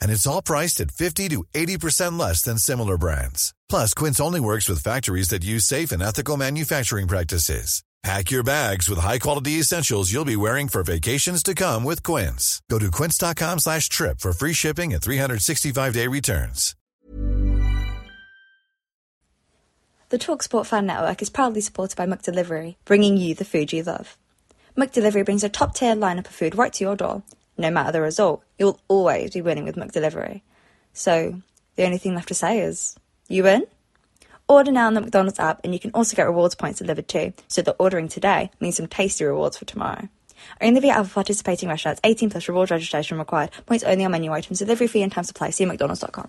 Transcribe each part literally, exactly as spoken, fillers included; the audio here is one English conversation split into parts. And it's all priced at fifty to eighty percent less than similar brands. Plus, Quince only works with factories that use safe and ethical manufacturing practices. Pack your bags with high-quality essentials you'll be wearing for vacations to come with Quince. Go to quince.com slash trip for free shipping and three sixty-five day returns. The TalkSport Fan Network is proudly supported by McDelivery, bringing you the food you love. McDelivery brings a top-tier lineup of food right to your door. No matter the result, you'll always be winning with McDelivery. So, the only thing left to say is... you win? Order now on the McDonald's app, and you can also get rewards points delivered too, so that ordering today means some tasty rewards for tomorrow. Only via other participating restaurants. eighteen plus, reward registration required. Points only on menu items, delivery fee and time supply. See mcdonalds dot com.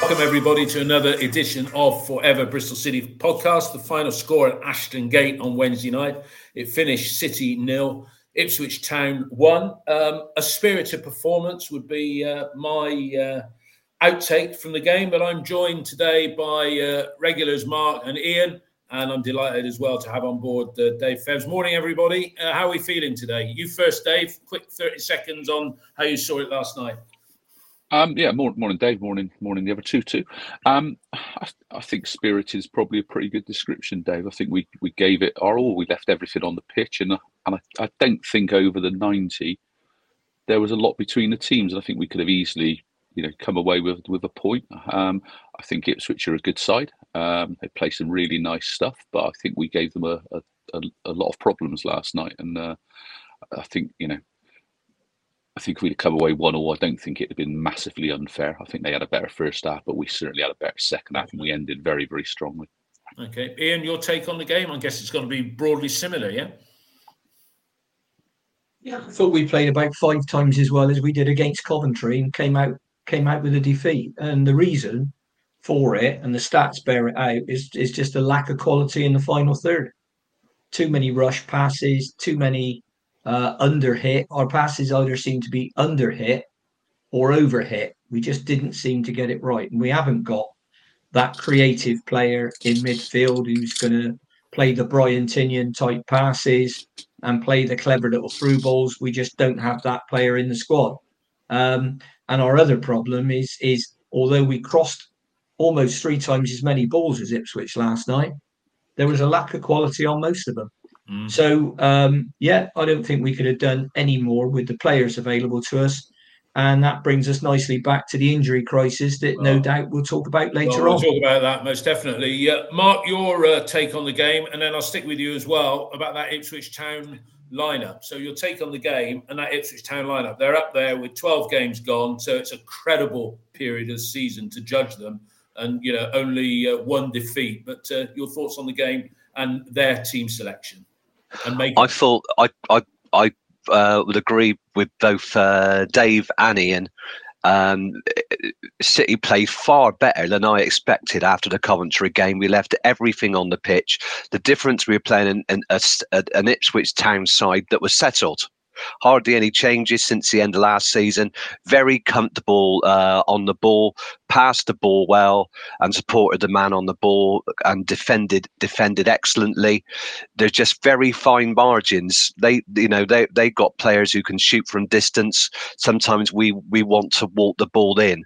Welcome everybody to another edition of Forever Bristol City podcast. The final score at Ashton Gate on Wednesday night. It finished City nil, Ipswich Town one. Um, a spirited performance would be uh, my uh, outtake from the game, but I'm joined today by uh, regulars Mark and Ian, and I'm delighted as well to have on board uh, Dave Febbs. Morning everybody. Uh, how are we feeling today? You first, Dave. Quick thirty seconds on how you saw it last night. Um, yeah, morning, Dave. Morning, morning. The other two, too. Um, I, I think spirit is probably a pretty good description, Dave. I think we, we gave it our all. We left everything on the pitch, and and I, I don't think over the ninety there was a lot between the teams, and I think we could have easily, you know, come away with with a point. Um, I think Ipswich are a good side. Um, they play some really nice stuff, but I think we gave them a a, a, a lot of problems last night, and uh, I think you know. I think if we'd come away one all, I don't think it'd have been massively unfair. I think they had a better first half, but we certainly had a better second half, and we ended very, very strongly. Okay. Ian, your take on the game? I guess it's going to be broadly similar, yeah? Yeah, I thought we played about five times as well as we did against Coventry and came out came out with a defeat. And the reason for it, and the stats bear it out, is, is just a lack of quality in the final third. Too many rush passes, too many... Uh, under hit. Our passes either seem to be under hit or over hit. We just didn't seem to get it right. And we haven't got that creative player in midfield who's going to play the Brian Tinian type passes and play the clever little through balls. We just don't have that player in the squad. Um, and our other problem is, is although we crossed almost three times as many balls as Ipswich last night, there was a lack of quality on most of them. Mm. So, um, yeah, I don't think we could have done any more with the players available to us. And that brings us nicely back to the injury crisis that well, no doubt we'll talk about later well, on. We'll talk about that most definitely. Uh, Mark, your uh, take on the game, and then I'll stick with you as well about that Ipswich Town lineup. So your take on the game and that Ipswich Town lineup. They're up there with twelve games gone, so it's a credible period of season to judge them. And, you know, only uh, one defeat. But uh, your thoughts on the game and their team selection? And make- I thought I I I uh, would agree with both uh, Dave and Ian. Um, City played far better than I expected after the Coventry game. We left everything on the pitch. The difference, we were playing an, an, a, a, an Ipswich Town side that was settled. Hardly any changes since the end of last season. Very comfortable uh, on the ball, passed the ball well and supported the man on the ball and defended defended excellently. They're just very fine margins. They, you know, they, they've got players who can shoot from distance. Sometimes we, we want to walk the ball in.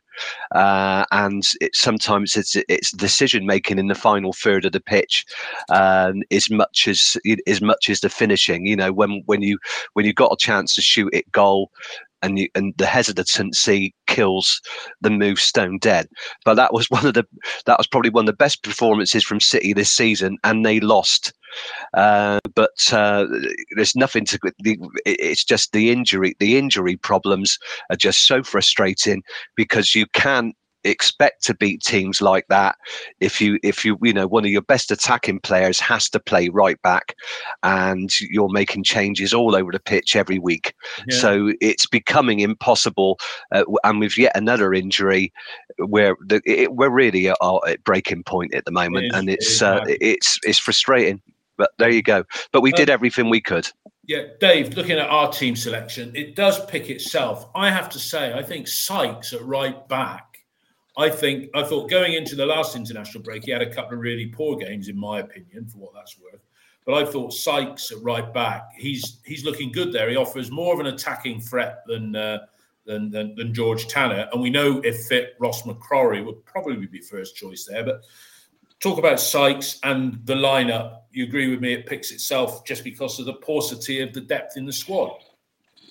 Uh, and it, sometimes it's it's decision making in the final third of the pitch, um, as much as as much as the finishing. You know, when when you when you got a chance to shoot it goal, and you, and the hesitancy kills the move stone dead. But that was one of the that was probably one of the best performances from City this season, and they lost. Uh, but uh, there's nothing to. It's just the injury. The injury problems are just so frustrating, because you can't expect to beat teams like that if you if you you know one of your best attacking players has to play right back and you're making changes all over the pitch every week. Yeah. So it's becoming impossible, uh, and with yet another injury where the, it, we're really at our at breaking point at the moment, it is, and it's it uh, it's it's frustrating, but there you go. But we uh, did everything we could. Yeah, Dave, looking at our team selection, it does pick itself. I have to say, I think Sykes at right back, I think I thought going into the last international break, he had a couple of really poor games, in my opinion, for what that's worth. But I thought Sykes at right back, he's he's looking good there. He offers more of an attacking threat than uh, than, than than George Tanner, and we know if fit, Ross McCrory would probably be first choice there. But talk about Sykes and the lineup. You agree with me? It picks itself just because of the paucity of the depth in the squad.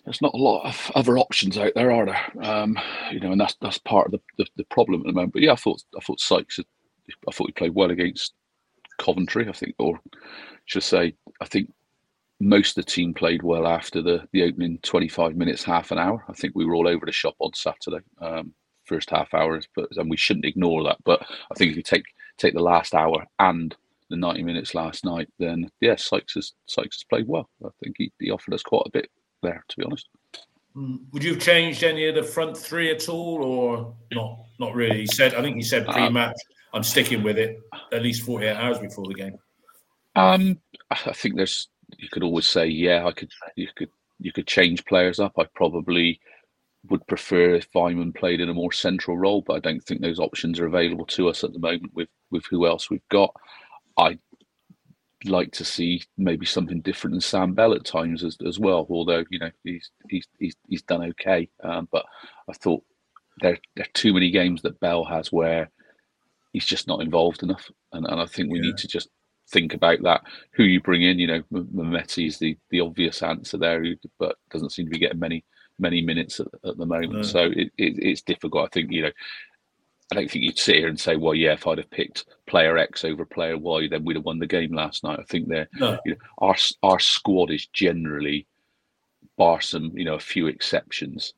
There's not a lot of other options out there, are there? Um, you know, and that's that's part of the, the, the problem at the moment. But yeah, I thought I thought Sykes, I thought he played well against Coventry, I think, or should I say, I think most of the team played well after the, the opening twenty-five minutes, half an hour. I think we were all over the shop on Saturday, um, first half hours, but and we shouldn't ignore that. But I think if you take take the last hour and the ninety minutes last night, then yeah, Sykes has Sykes has played well. I think he, he offered us quite a bit there, to be honest. Would you have changed any of the front three at all, or not? Not really. He said, I think he said pre-match, um, I'm sticking with it at least forty-eight hours before the game. Um, I think there's. You could always say, yeah, I could. You could. You could change players up. I probably would prefer if Weimann played in a more central role, but I don't think those options are available to us at the moment with with who else we've got. I. Like to see maybe something different than Sam Bell at times as, as well. Although you know he's he's he's, he's done okay, um, but I thought there there are too many games that Bell has where he's just not involved enough, and and I think we yeah. need to just think about that. Who you bring in, you know, Mehmeti is the, the obvious answer there, but doesn't seem to be getting many many minutes at, at the moment. No. So it, it it's difficult. I think you know. I don't think you'd sit here and say, well, yeah, if I'd have picked player X over player Y, then we'd have won the game last night. I think they're, no. you know, our our squad is generally, bar some, you know, a few exceptions,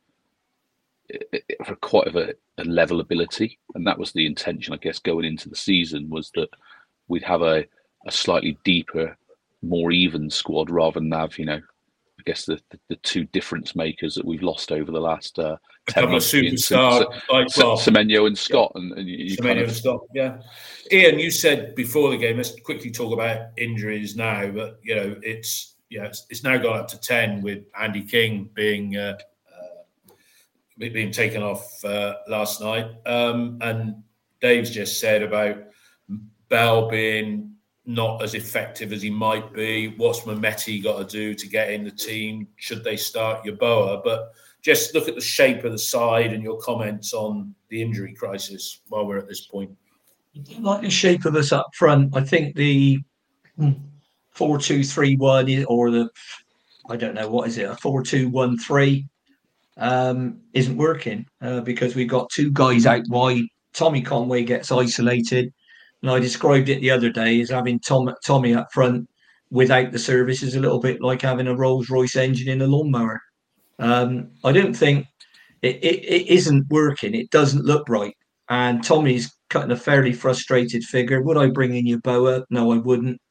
it, it, for quite of a, a level ability. And that was the intention, I guess, going into the season, was that we'd have a, a slightly deeper, more even squad rather than have, you know, I guess the, the, the two difference makers that we've lost over the last uh, ten months, superstar like well, Semenyo and Scott, yeah. and, and you Semenyo kind of... and Scott, yeah. Ian, you said before the game, let's quickly talk about injuries now. But you know, it's yeah, it's, it's now gone up to ten with Andy King being uh, uh, being taken off uh, last night, um, and Dave's just said about Bell being not as effective as he might be. What's Mehmeti got to do to get in the team? Should they start Yeboah? But just look at the shape of the side and your comments on the injury crisis while we're at this point. I didn't like the shape of us up front. I think the four two three one or the, I don't know, what is it, a four two one three um, isn't working uh, because we've got two guys out wide. Tommy Conway gets isolated. And I described it the other day as having Tom, Tommy up front without the service is a little bit like having a Rolls-Royce engine in a lawnmower. Um, I don't think it, it, it isn't working. It doesn't look right. And Tommy's cutting a fairly frustrated figure. Would I bring in Yeboah? No, I wouldn't.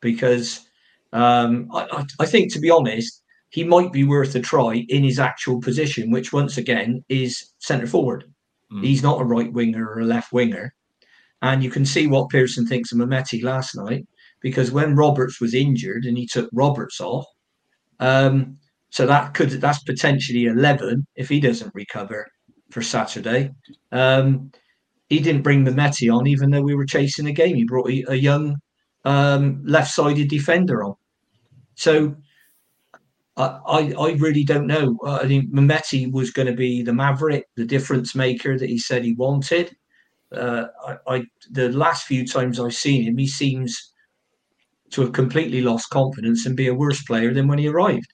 Because um, I, I, I think, to be honest, he might be worth a try in his actual position, which once again is centre forward. Mm. He's not a right winger or a left winger. And you can see what Pearson thinks of Mehmeti last night, because when Roberts was injured and he took Roberts off, um, so that could that's potentially eleven if he doesn't recover for Saturday. Um, he didn't bring Mehmeti on, even though we were chasing a game. He brought a young um, left-sided defender on. So I I, I really don't know. Uh, I think Mehmeti was going to be the maverick, the difference maker that he said he wanted. Uh, I, I the last few times I've seen him, he seems to have completely lost confidence and be a worse player than when he arrived.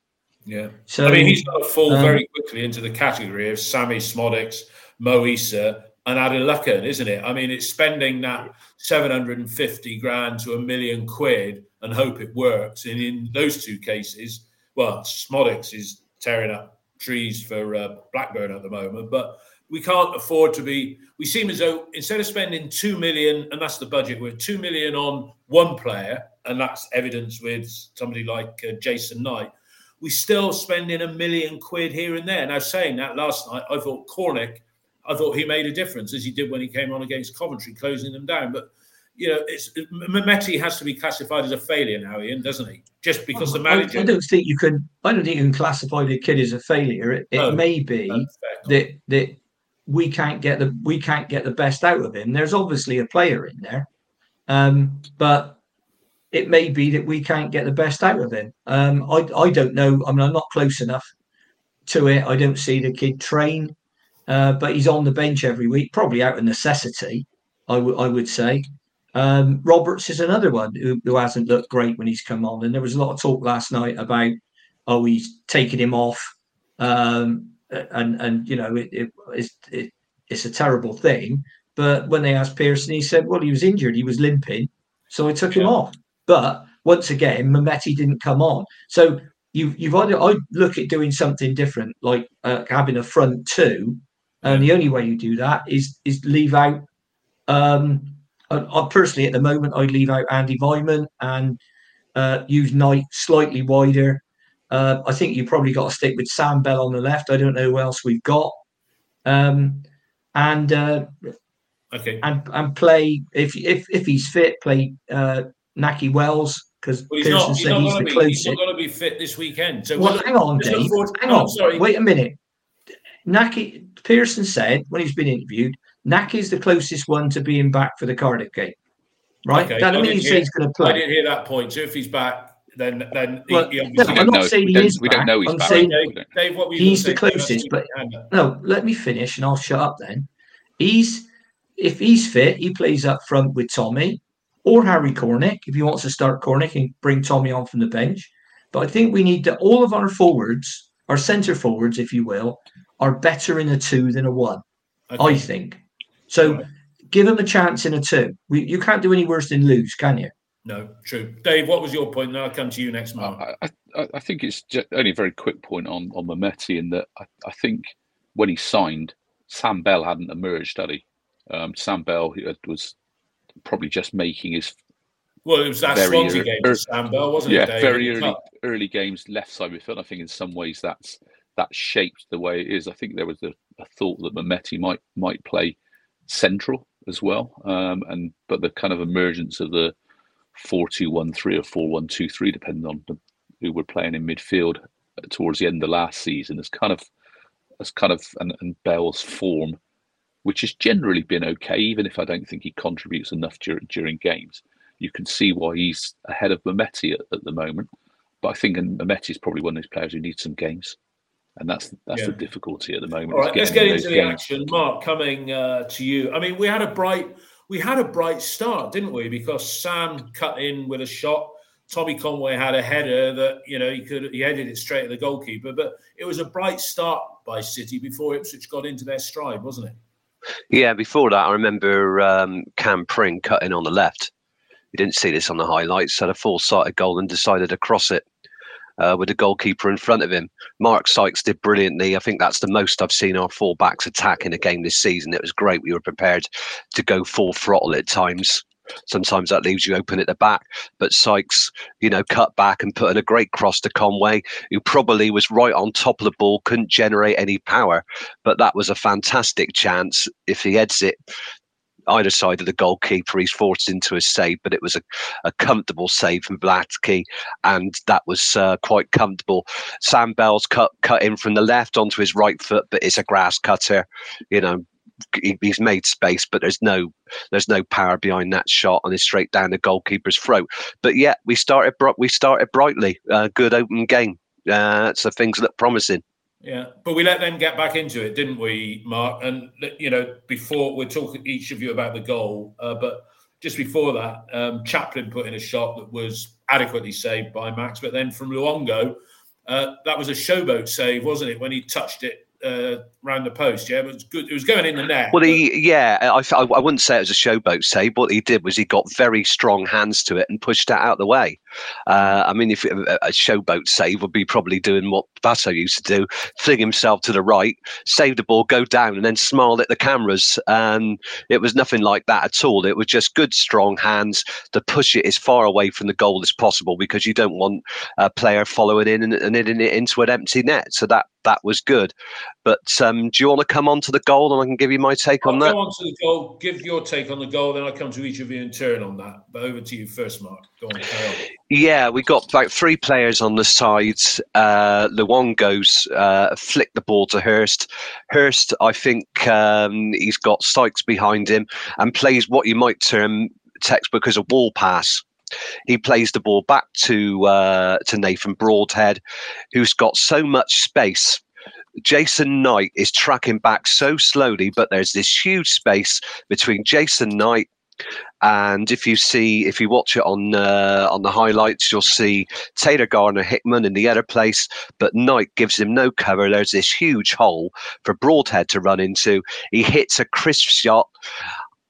Yeah. So I mean, he's got to fall um, very quickly into the category of Sammie Szmodics, Mo Issa, and Adi Lucan, isn't it? I mean, it's spending that seven hundred fifty grand to a million quid and hope it works. And in those two cases, well, Szmodics is tearing up trees for uh, Blackburn at the moment, but we can't afford to be, we seem as though instead of spending two million, and that's the budget, we're two million on one player, and that's evidence with somebody like uh, Jason Knight, we still spending a million quid here and there. Now, saying that, last night, I thought Cornick, I thought he made a difference, as he did when he came on against Coventry, closing them down. But, you know, it's Mehmeti has to be classified as a failure now, Ian, doesn't he? Just because well, the manager... I, I don't think you can... I don't think you can classify the kid as a failure. It, it no, may be that that we can't get the we can't get the best out of him. There's obviously a player in there, um, but it may be that we can't get the best out of him. Um, I I don't know. I mean, I'm not close enough to it. I don't see the kid train. Uh, but he's on the bench every week, probably out of necessity, I, w- I would say. Um, Roberts is another one who, who hasn't looked great when he's come on. And there was a lot of talk last night about, oh, he's taking him off. Um, and, and, you know, it, it, it's, it, it's a terrible thing. But when they asked Pearson, he said, well, he was injured. He was limping. So I took yeah. him off. But once again, Mehmeti didn't come on. So you've, you've either, I look at doing something different, like uh, having a front two. And the only way you do that is is leave out. Um, I, I personally, at the moment, I'd leave out Andy Weimann and uh, use Knight slightly wider. Uh, I think you probably got to stick with Sam Bell on the left. I don't know who else we've got. Um, and uh, okay, and and play if if if he's fit, play uh, Nakhi Wells. Because well, he's, not, he's, said not he's, the be, he's not going to be fit this weekend. So well, what, hang on, Dave. Forward, hang oh, on. Sorry. Wait a minute. Nakhi Pearson said when he's been interviewed, Naki's the closest one to being back for the Cardiff game, right? Okay, that doesn't mean he's going to play. I didn't hear that point. So if he's back, then then well, he, he no, I'm not saying he is. We don't know he's I'm back. Saying, Dave, Dave, what were you he's the closest, but no. Let me finish, and I'll shut up. Then he's if he's fit, he plays up front with Tommy or Harry Cornick if he wants to start Cornick and bring Tommy on from the bench. But I think we need to, all of our forwards, our centre forwards, if you will, are better in a two than a one, okay. I think. So right. Give them a chance in a two. We, you can't do any worse than lose, can you? No, true. Dave, what was your point? Now I'll come to you next month. I, I, I think it's just only a very quick point on, on Mehmeti, in that I, I think when he signed, Sam Bell hadn't emerged, had he? Um, Sam Bell was probably just making his... Well, it was that Swansea early, game for Sam Bell, wasn't yeah, it, Dave? Yeah, very early, early games, left side midfield. I think in some ways that's... that shaped the way it is. I think there was a, a thought that Mehmeti might might play central as well, um, and but the kind of emergence of the four two one three or four one two three, depending on the, who we're playing in midfield towards the end of last season, is kind of as kind of and, and Bell's form, which has generally been okay, even if I don't think he contributes enough during, during games. You can see why he's ahead of Mehmeti at, at the moment, but I think Mehmeti is probably one of those players who needs some games. And that's that's yeah. the difficulty at the moment. All right, let's get into the games. action. Mark, coming uh, to you. I mean, we had a bright we had a bright start, didn't we? Because Sam cut in with a shot. Tommy Conway had a header that, you know, he could he headed it straight at the goalkeeper. But it was a bright start by City before Ipswich got into their stride, wasn't it? Yeah, before that, I remember um, Cam Pring cutting on the left. We didn't see this on the highlights. Had a full-sighted goal and decided to cross it. Uh, with the goalkeeper in front of him. Mark Sykes did brilliantly. I think that's the most I've seen our full-backs attack in a game this season. It was great. We were prepared to go full throttle at times. Sometimes that leaves you open at the back. But Sykes, you know, cut back and put in a great cross to Conway, who probably was right on top of the ball, couldn't generate any power. But that was a fantastic chance. If he heads it either side of the goalkeeper, he's forced into a save, but it was a, a comfortable save from Blackey, and that was uh, quite comfortable. Sam Bell's cut cut in from the left onto his right foot, but it's a grass cutter. You know, he, he's made space, but there's no there's no power behind that shot, and it's straight down the goalkeeper's throat. But yeah, we started we started brightly. Uh, good open game. Uh, so things look promising. Yeah, but we let them get back into it, didn't we, Mark? And, you know, before we're talking each of you about the goal, uh, but just before that, um, Chaplin put in a shot that was adequately saved by Max, but then from Luongo, Uh, that was a showboat save, wasn't it? When he touched it uh, round the post, yeah, it was good. It was going in the net. Well, he, but... yeah, I, I wouldn't say it was a showboat save. What he did was he got very strong hands to it and pushed that out of the way. Uh, I mean, if a, a showboat save would be probably doing what Basso used to do, fling himself to the right, save the ball, go down, and then smile at the cameras. And it was nothing like that at all. It was just good, strong hands to push it as far away from the goal as possible, because you don't want a player following in and, and hitting it into an empty net. So that that was good. But um, do you want to come on to the goal and I can give you my take I'll on that? Go on to the goal, give your take on the goal, then I'll come to each of you in turn on that. But over to you first, Mark. Go on, carry on. Yeah, we got about three players on the sides. Uh, Luong goes, uh, flicked the ball to Hurst. Hurst, I think um, he's got Sykes behind him and plays what you might term textbook as a wall pass. He plays the ball back to uh, to Nathan Broadhead, who's got so much space. Jason Knight is tracking back so slowly, but there's this huge space between Jason Knight. And if you see, if you watch it on uh, on the highlights, you'll see Taylor Gardner-Hickman in the other place, but Knight gives him no cover. There's this huge hole for Broadhead to run into. He hits a crisp shot.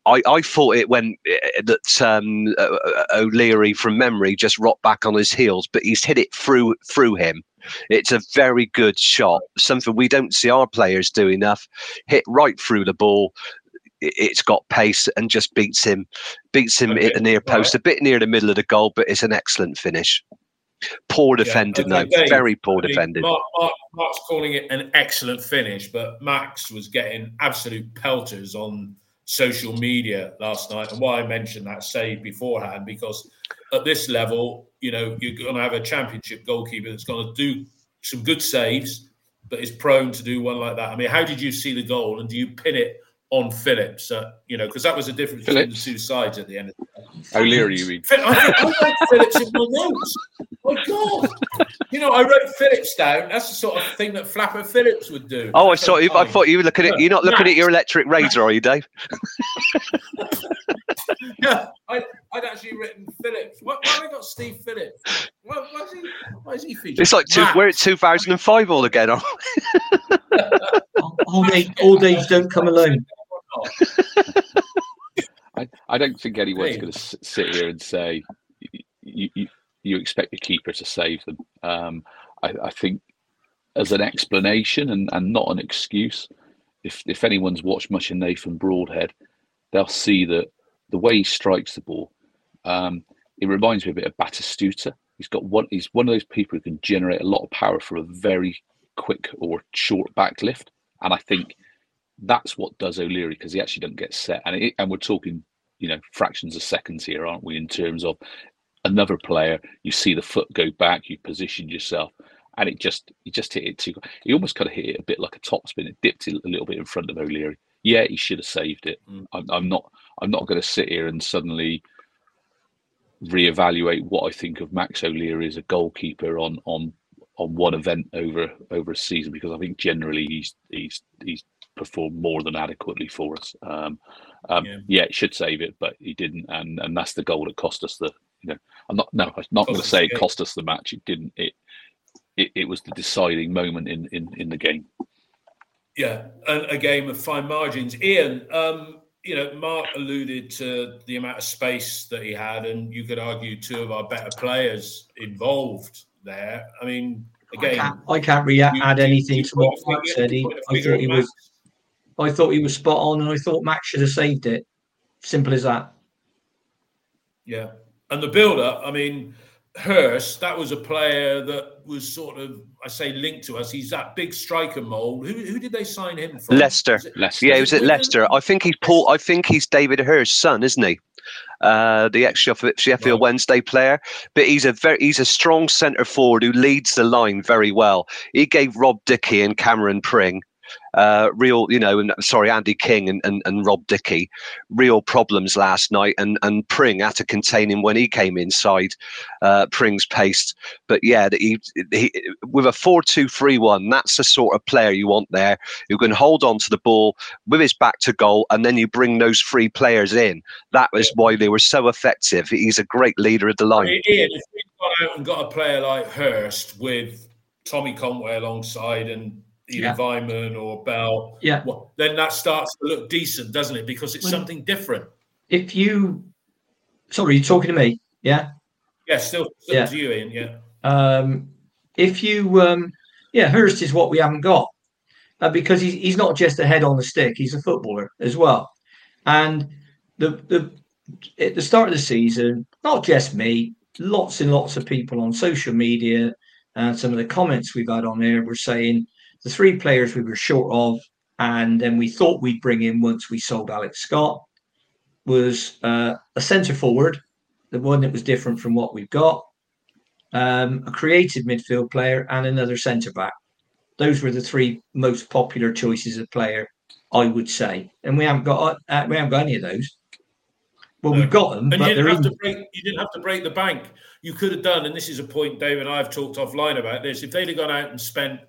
I, I thought it went that um, O'Leary, from memory, just rocked back on his heels, but he's hit it through through him. It's a very good shot, something we don't see our players do enough. Hit right through the ball. It's got pace and just beats him, beats him okay. at the near post, right. A bit near the middle of the goal, but it's an excellent finish. Poor defending, yeah. okay, though, Dave, very poor I mean, defending. Mark, Mark, Mark's calling it an excellent finish, but Max was getting absolute pelters on social media last night. And why I mentioned that save beforehand, because at this level, you know, you're going to have a championship goalkeeper that's going to do some good saves, but is prone to do one like that. I mean, how did you see the goal, and do you pin it on Phillips, uh, you know, because that was a difference Phillips. between the two sides at the end of the day. O'Leary, you mean? I, I wrote Phillips in my notes. My God. You know, I wrote Phillips down. That's the sort of thing that Flapper Phillips would do. Oh, I saw you. I thought you were looking at, you're not looking at your electric razor, are you, Dave? Yeah, I, I'd actually written Phillips. Why, why have I got Steve Phillips? Why, why, is, he, why is he featured? It's like two, we're at two thousand five all again. Old age, old age don't come alone. I, I don't think anyone's going to sit here and say you, you, you expect your keeper to save them. Um, I, I think as an explanation and, and not an excuse, if if anyone's watched much of Nathan Broadhead, they'll see that the way he strikes the ball, um, it reminds me a bit of Batistuta. He's got one. He's one of those people who can generate a lot of power for a very quick or short backlift, and I think that's what does O'Leary, because he actually doesn't get set. And it, and we're talking, you know, fractions of seconds here, aren't we, in terms of another player. You see the foot go back, you positioned yourself, and it just, he just hit it too. He almost kind of hit it a bit like a topspin. It dipped it a little bit in front of O'Leary. Yeah, he should have saved it. Mm. I'm, I'm not I'm not going to sit here and suddenly reevaluate what I think of Max O'Leary as a goalkeeper on on on one event over over a season, because I think generally he's he's he's performed more than adequately for us. Um, um, yeah. yeah, it should save it, but he didn't, and and that's the goal that cost us the. You know, I'm not. No, I'm not going to say it cost us the match. It didn't. It it, it was the deciding moment in, in, in the game. Yeah, and a game of fine margins. Ian, um, you know, Mark alluded to the amount of space that he had, and you could argue two of our better players involved there. I mean, again, I can't, I can't really you, add anything to what Mark said. He, I thought he was. I thought he was spot on, and I thought Max should have saved it. Simple as that. Yeah. And the build-up, I mean, Hurst, that was a player that was sort of, I say, linked to us. He's that big striker mould. Who, who did they sign him from? Leicester. Leicester. Yeah, he was at Leicester. I think he's Paul. I think he's David Hurst's son, isn't he? Uh, the ex Sheffield wow. Wednesday player, but he's a very he's a strong centre forward who leads the line very well. He gave Rob Dickey and Cameron Pring. Uh, real, you know, and sorry, Andy King and, and, and Rob Dickey, real problems last night, and, and Pring had to contain him when he came inside uh, Pring's pace. But yeah, he, he with a four two three one, that's the sort of player you want there, who can hold on to the ball with his back to goal, and then you bring those three players in. That was why they were so effective. He's a great leader of the line. Ian, if we've got out and got a player like Hurst with Tommy Conway alongside and either yeah. Weimann or Bell, yeah. well, then that starts to look decent, doesn't it? Because it's well, something different. If you... Sorry, you're talking to me, yeah? Yeah, still, still yeah. to you, Ian, yeah. Um, if you... Um, yeah, Hurst is what we haven't got. Uh, because he's, he's not just a head on the stick, he's a footballer as well. And the the at the start of the season, not just me, lots and lots of people on social media and some of the comments we've had on there were saying the three players we were short of and then we thought we'd bring in once we sold Alex Scott was uh, a centre forward, the one that was different from what we've got, um, a creative midfield player and another centre back. Those were the three most popular choices of player, I would say. And we haven't got uh, we haven't got any of those. Well, no. We've got them. And but you, didn't have to break, you didn't have to break the bank. You could have done, and this is a point Dave and I have talked offline about this, if they'd have gone out and spent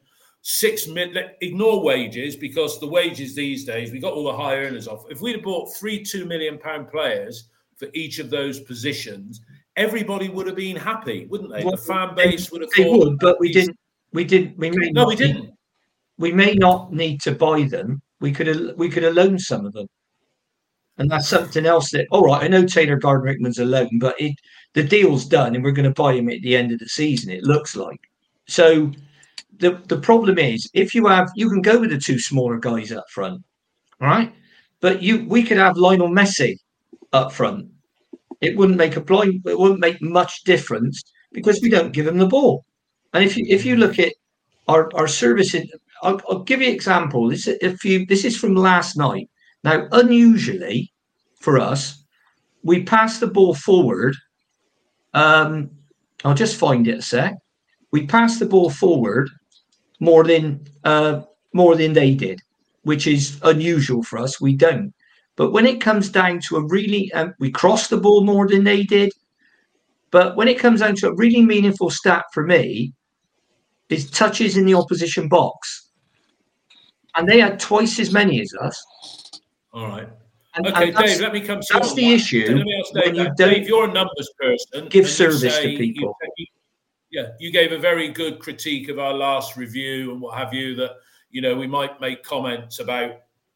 six million, ignore wages, because the wages these days, we got all the high earners off. If we'd have bought three two million pounds players for each of those positions, everybody would have been happy, wouldn't they? Well, the fan base they, would have thought... They would, but we didn't. We didn't. We may no, not we didn't. Need, we may not need to buy them. We could. We could have loaned some of them, and that's something else. That all right. I know Taylor Gardner-Hickman's a loan, but it, the deal's done, and we're going to buy him at the end of the season. It looks like. So, the the problem is if you have you can go with the two smaller guys up front, right? But you we could have Lionel Messi up front. It wouldn't make a blind. It wouldn't make much difference because we don't give him the ball. And if you if you look at our our servicing, I'll, I'll give you an example. This if you this is from last night. Now, unusually for us, we passed the ball forward. Um, I'll just find it a sec. We passed the ball forward more than uh, more than they did, which is unusual for us. We don't. But when it comes down to a really, um, we crossed the ball more than they did. But when it comes down to a really meaningful stat for me. Is touches in the opposition box, and they had twice as many as us. All right. And, okay, and Dave. Let me come. To that's the one. issue. Let me ask Dave, when you Dave, you're a numbers person. Give service to people. You, yeah, you gave a very good critique of our last review and what have you. That you know we might make comments about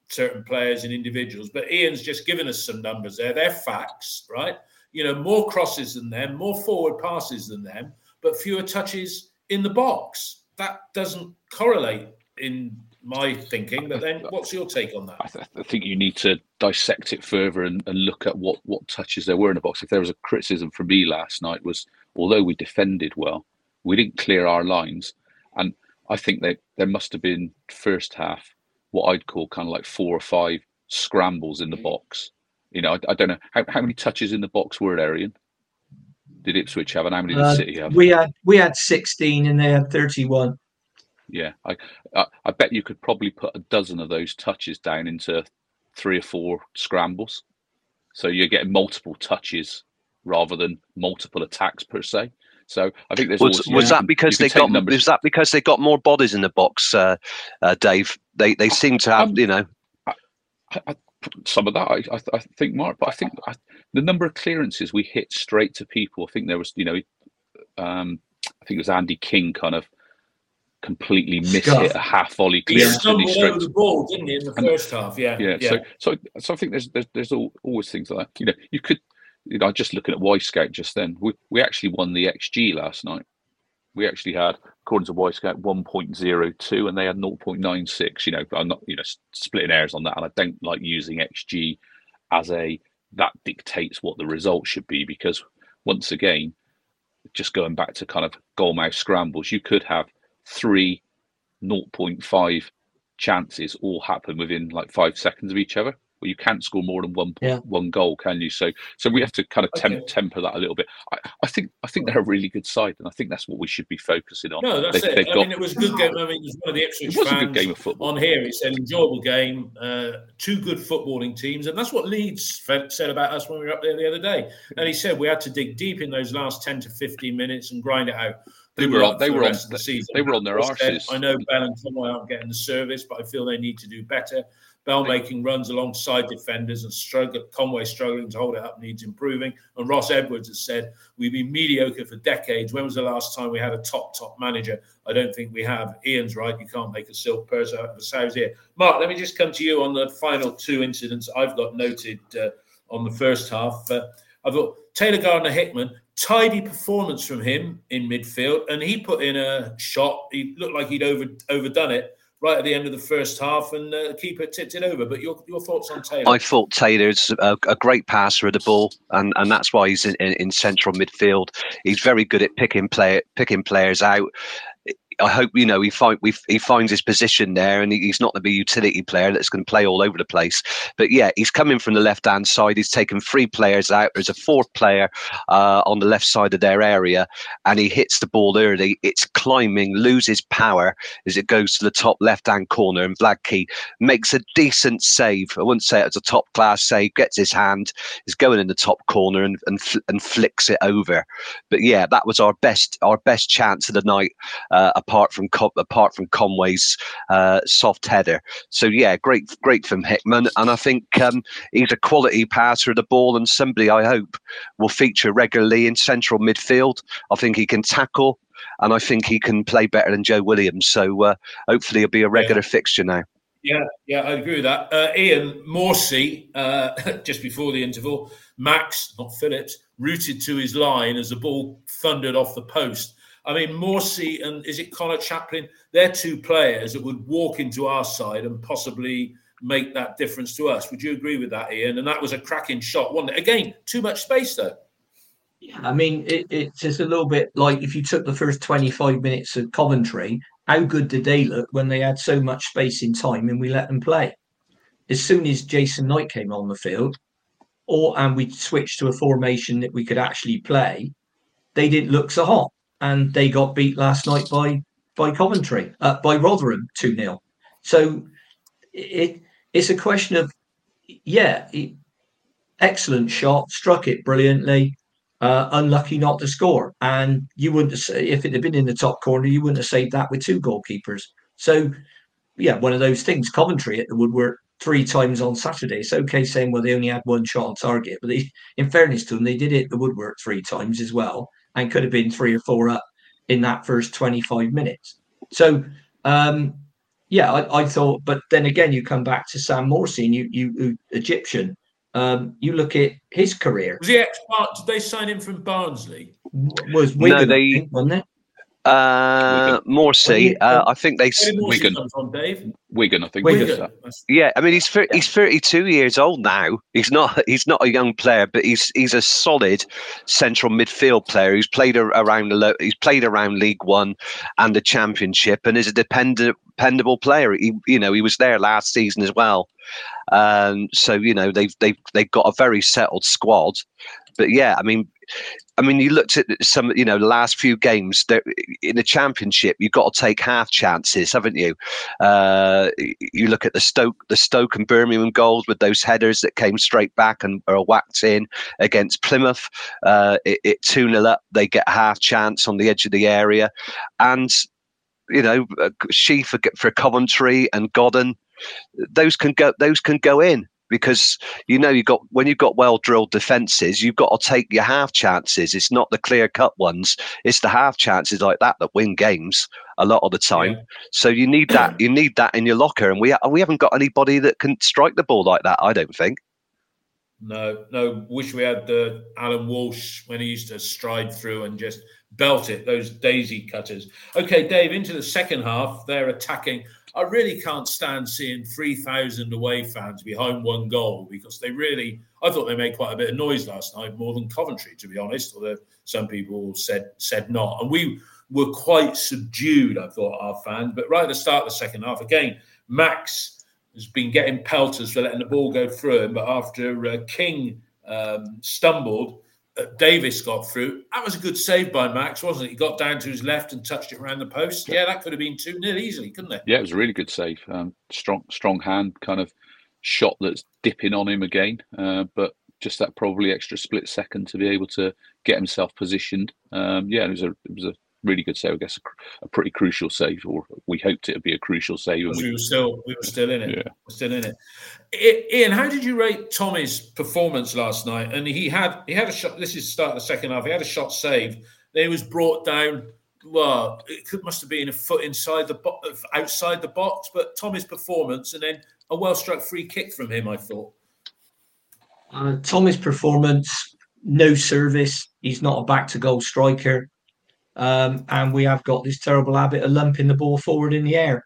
certain players and individuals, but Ian's just given us some numbers there. They're facts, right? You know, more crosses than them, more forward passes than them, but fewer touches. In the box, that doesn't correlate in my thinking. But then, what's your take on that? I, th- I think you need to dissect it further and, and look at what, what touches there were in the box. If there was a criticism for me last night was, although we defended well, we didn't clear our lines, and I think that there must have been first half what I'd call kind of like four or five scrambles in the box. You know, I, I don't know how, how many touches in the box were there, Ian? Did Ipswich have, and how many did City have? Uh, we had we had sixteen, and they had thirty-one. Yeah, I, I I bet you could probably put a dozen of those touches down into three or four scrambles. So you're getting multiple touches rather than multiple attacks per se. So I think there's was, always, was yeah, that because they got numbers. Was that because they got more bodies in the box, uh, uh, Dave? They they seem to have um, you know. I, I, Some of that, I, I, I think, Mark. But I think I, the number of clearances we hit straight to people. I think there was, you know, um, I think it was Andy King kind of completely missed it a half volley clearance. He stumbled over the ball, didn't he, in the first half? Yeah, yeah. yeah. So, so, so I think there's there's, there's all, always things like that. You know, you could, you know, just looking at Wyscout just then, we we actually won the X G last night. We actually had, according to Wyscout, one point oh two, and they had zero point nine six. You know, I'm not, you know, splitting hairs on that, and I don't like using X G as a that dictates what the result should be, because once again, just going back to kind of goalmouth scrambles, you could have three zero point five chances all happen within like five seconds of each other. Well, you can't score more than one yeah. one goal, can you? So, so we have to kind of tem- okay. temper that a little bit. I, I think I think they're a really good side, and I think that's what we should be focusing on. No, that's they, it. I got... mean, it was a good game. I mean, it was one of the Ipswich fans. It was a good game of football on here. It's an enjoyable game. Uh, two good footballing teams, and that's what Leeds said about us when we were up there the other day. And he said we had to dig deep in those last ten to fifteen minutes and grind it out. They were on. They were on. The the, the they were on their arses. I know Bell and Conway aren't getting the service, but I feel they need to do better. Bell making runs alongside defenders and struggle, Conway struggling to hold it up needs improving. And Ross Edwards has said, we've been mediocre for decades. When was the last time we had a top, top manager? I don't think we have. Ian's right. You can't make a silk purse out of a sow's ear. Mark, let me just come to you on the final two incidents I've got noted uh, on the first half. Uh, I thought Taylor Gardner-Hickman, tidy performance from him in midfield. And he put in a shot. He looked like he'd over, overdone it right at the end of the first half, and uh, the keeper tipped it over. But your your thoughts on Taylor? I thought Taylor's a, a great passer of the ball, and, and that's why he's in, in, in central midfield. He's very good at picking player picking players out. I hope you know he find we he finds his position there, and he, he's not going to be a utility player that's going to play all over the place. But yeah, he's coming from the left hand side. He's taken three players out. There's a fourth player uh, on the left side of their area, and he hits the ball early. It's climbing, loses power as it goes to the top left hand corner, and Vladkey makes a decent save. I wouldn't say it's a top class save. Gets his hand, is going in the top corner, and and and flicks it over. But yeah, that was our best our best chance of the night. Uh, Apart from apart from Conway's uh, soft header, so yeah, great, great from Hickman, and I think um, he's a quality passer of the ball, and somebody I hope will feature regularly in central midfield. I think he can tackle, and I think he can play better than Joe Williams. So uh, hopefully, he'll be a regular yeah. fixture now. Yeah, yeah, I agree with that. Uh, Ian Morsi, uh, just before the interval, Max, not Phillips, rooted to his line as the ball thundered off the post. I mean, Morsi and is it Connor Chaplin? They're two players that would walk into our side and possibly make that difference to us. Would you agree with that, Ian? And that was a cracking shot, wasn't it? Again, too much space, though. Yeah, I mean, it, it's just a little bit like if you took the first twenty-five minutes of Coventry, how good did they look when they had so much space in time and we let them play? As soon as Jason Knight came on the field, or and we switched to a formation that we could actually play, they didn't look so hot. And they got beat last night by by Coventry, uh, by Rotherham two nil. So it it's a question of, yeah, it, excellent shot, struck it brilliantly, uh, unlucky not to score. And you wouldn't say, if it had been in the top corner, you wouldn't have saved that with two goalkeepers. So, yeah, one of those things. Coventry at the Woodward three times on Saturday. It's okay saying, well, they only had one shot on target. But they, in fairness to them, they did hit the Woodward three times as well. And could have been three or four up in that first twenty-five minutes. So, um, yeah, I, I thought. But then again, you come back to Sam Morsi, and you, you, you Egyptian. Um, you look at his career. Was he ex? Did they sign him from Barnsley? Was Wigan, no, they, I think, wasn't it? Uh, Morsi, uh, I think they Wigan. Wigan, I think. Wigan. Yeah, I mean he's he's thirty-two years old now. He's not he's not a young player, but he's he's a solid central midfield player. He's played around the he's played around League One and the Championship, and is a dependent. Dependable player. He, you know, he was there last season as well. Um, so you know they've they've they've got a very settled squad. But yeah, I mean, I mean, you looked at some, you know, the last few games in the Championship. You've got to take half chances, haven't you? Uh, you look at the Stoke, the Stoke and Birmingham goals with those headers that came straight back and are whacked in against Plymouth. Uh, it, it two nil up. They get half chance on the edge of the area, and. You know, she for, for Coventry and Godden, those can go. Those can go in because you know you got when you've got well drilled defences, you've got to take your half chances. It's not the clear cut ones; it's the half chances like that that win games a lot of the time. Yeah. So you need that. You need that in your locker, and we we haven't got anybody that can strike the ball like that. I don't think. No, no. Wish we had uh, Alan Walsh when he used to stride through and just. Belt it, those daisy cutters. Okay, Dave, into the second half, they're attacking. I really can't stand seeing three thousand away fans behind one goal because they really, I thought they made quite a bit of noise last night, more than Coventry, to be honest, although some people said said not. And we were quite subdued, I thought, our fans. But right at the start of the second half, again, Max has been getting pelters for letting the ball go through him. But after uh, King um, stumbled, Uh, Davis got through. That was a good save by Max, wasn't it? He got down to his left and touched it around the post. Yeah, that could have been two nil easily, couldn't it? Yeah, it was a really good save. Um, strong, strong hand kind of shot that's dipping on him again, uh, but just that probably extra split second to be able to get himself positioned. Um, yeah, it was a it was a really good save. I guess a, a pretty crucial save, or we hoped it would be a crucial save. And we, we were still, we were still in it. Yeah. We're still in it. Ian, how did you rate Tommy's performance last night? And he had, he had a shot. This is the start of the second half. He had a shot saved. He was brought down. Well, it could, must have been a foot inside the bo- outside the box. But Tommy's performance, and then a well struck free kick from him, I thought. Uh, Tommy's performance, no service. He's not a back-to-goal striker. Um, and we have got this terrible habit of lumping the ball forward in the air.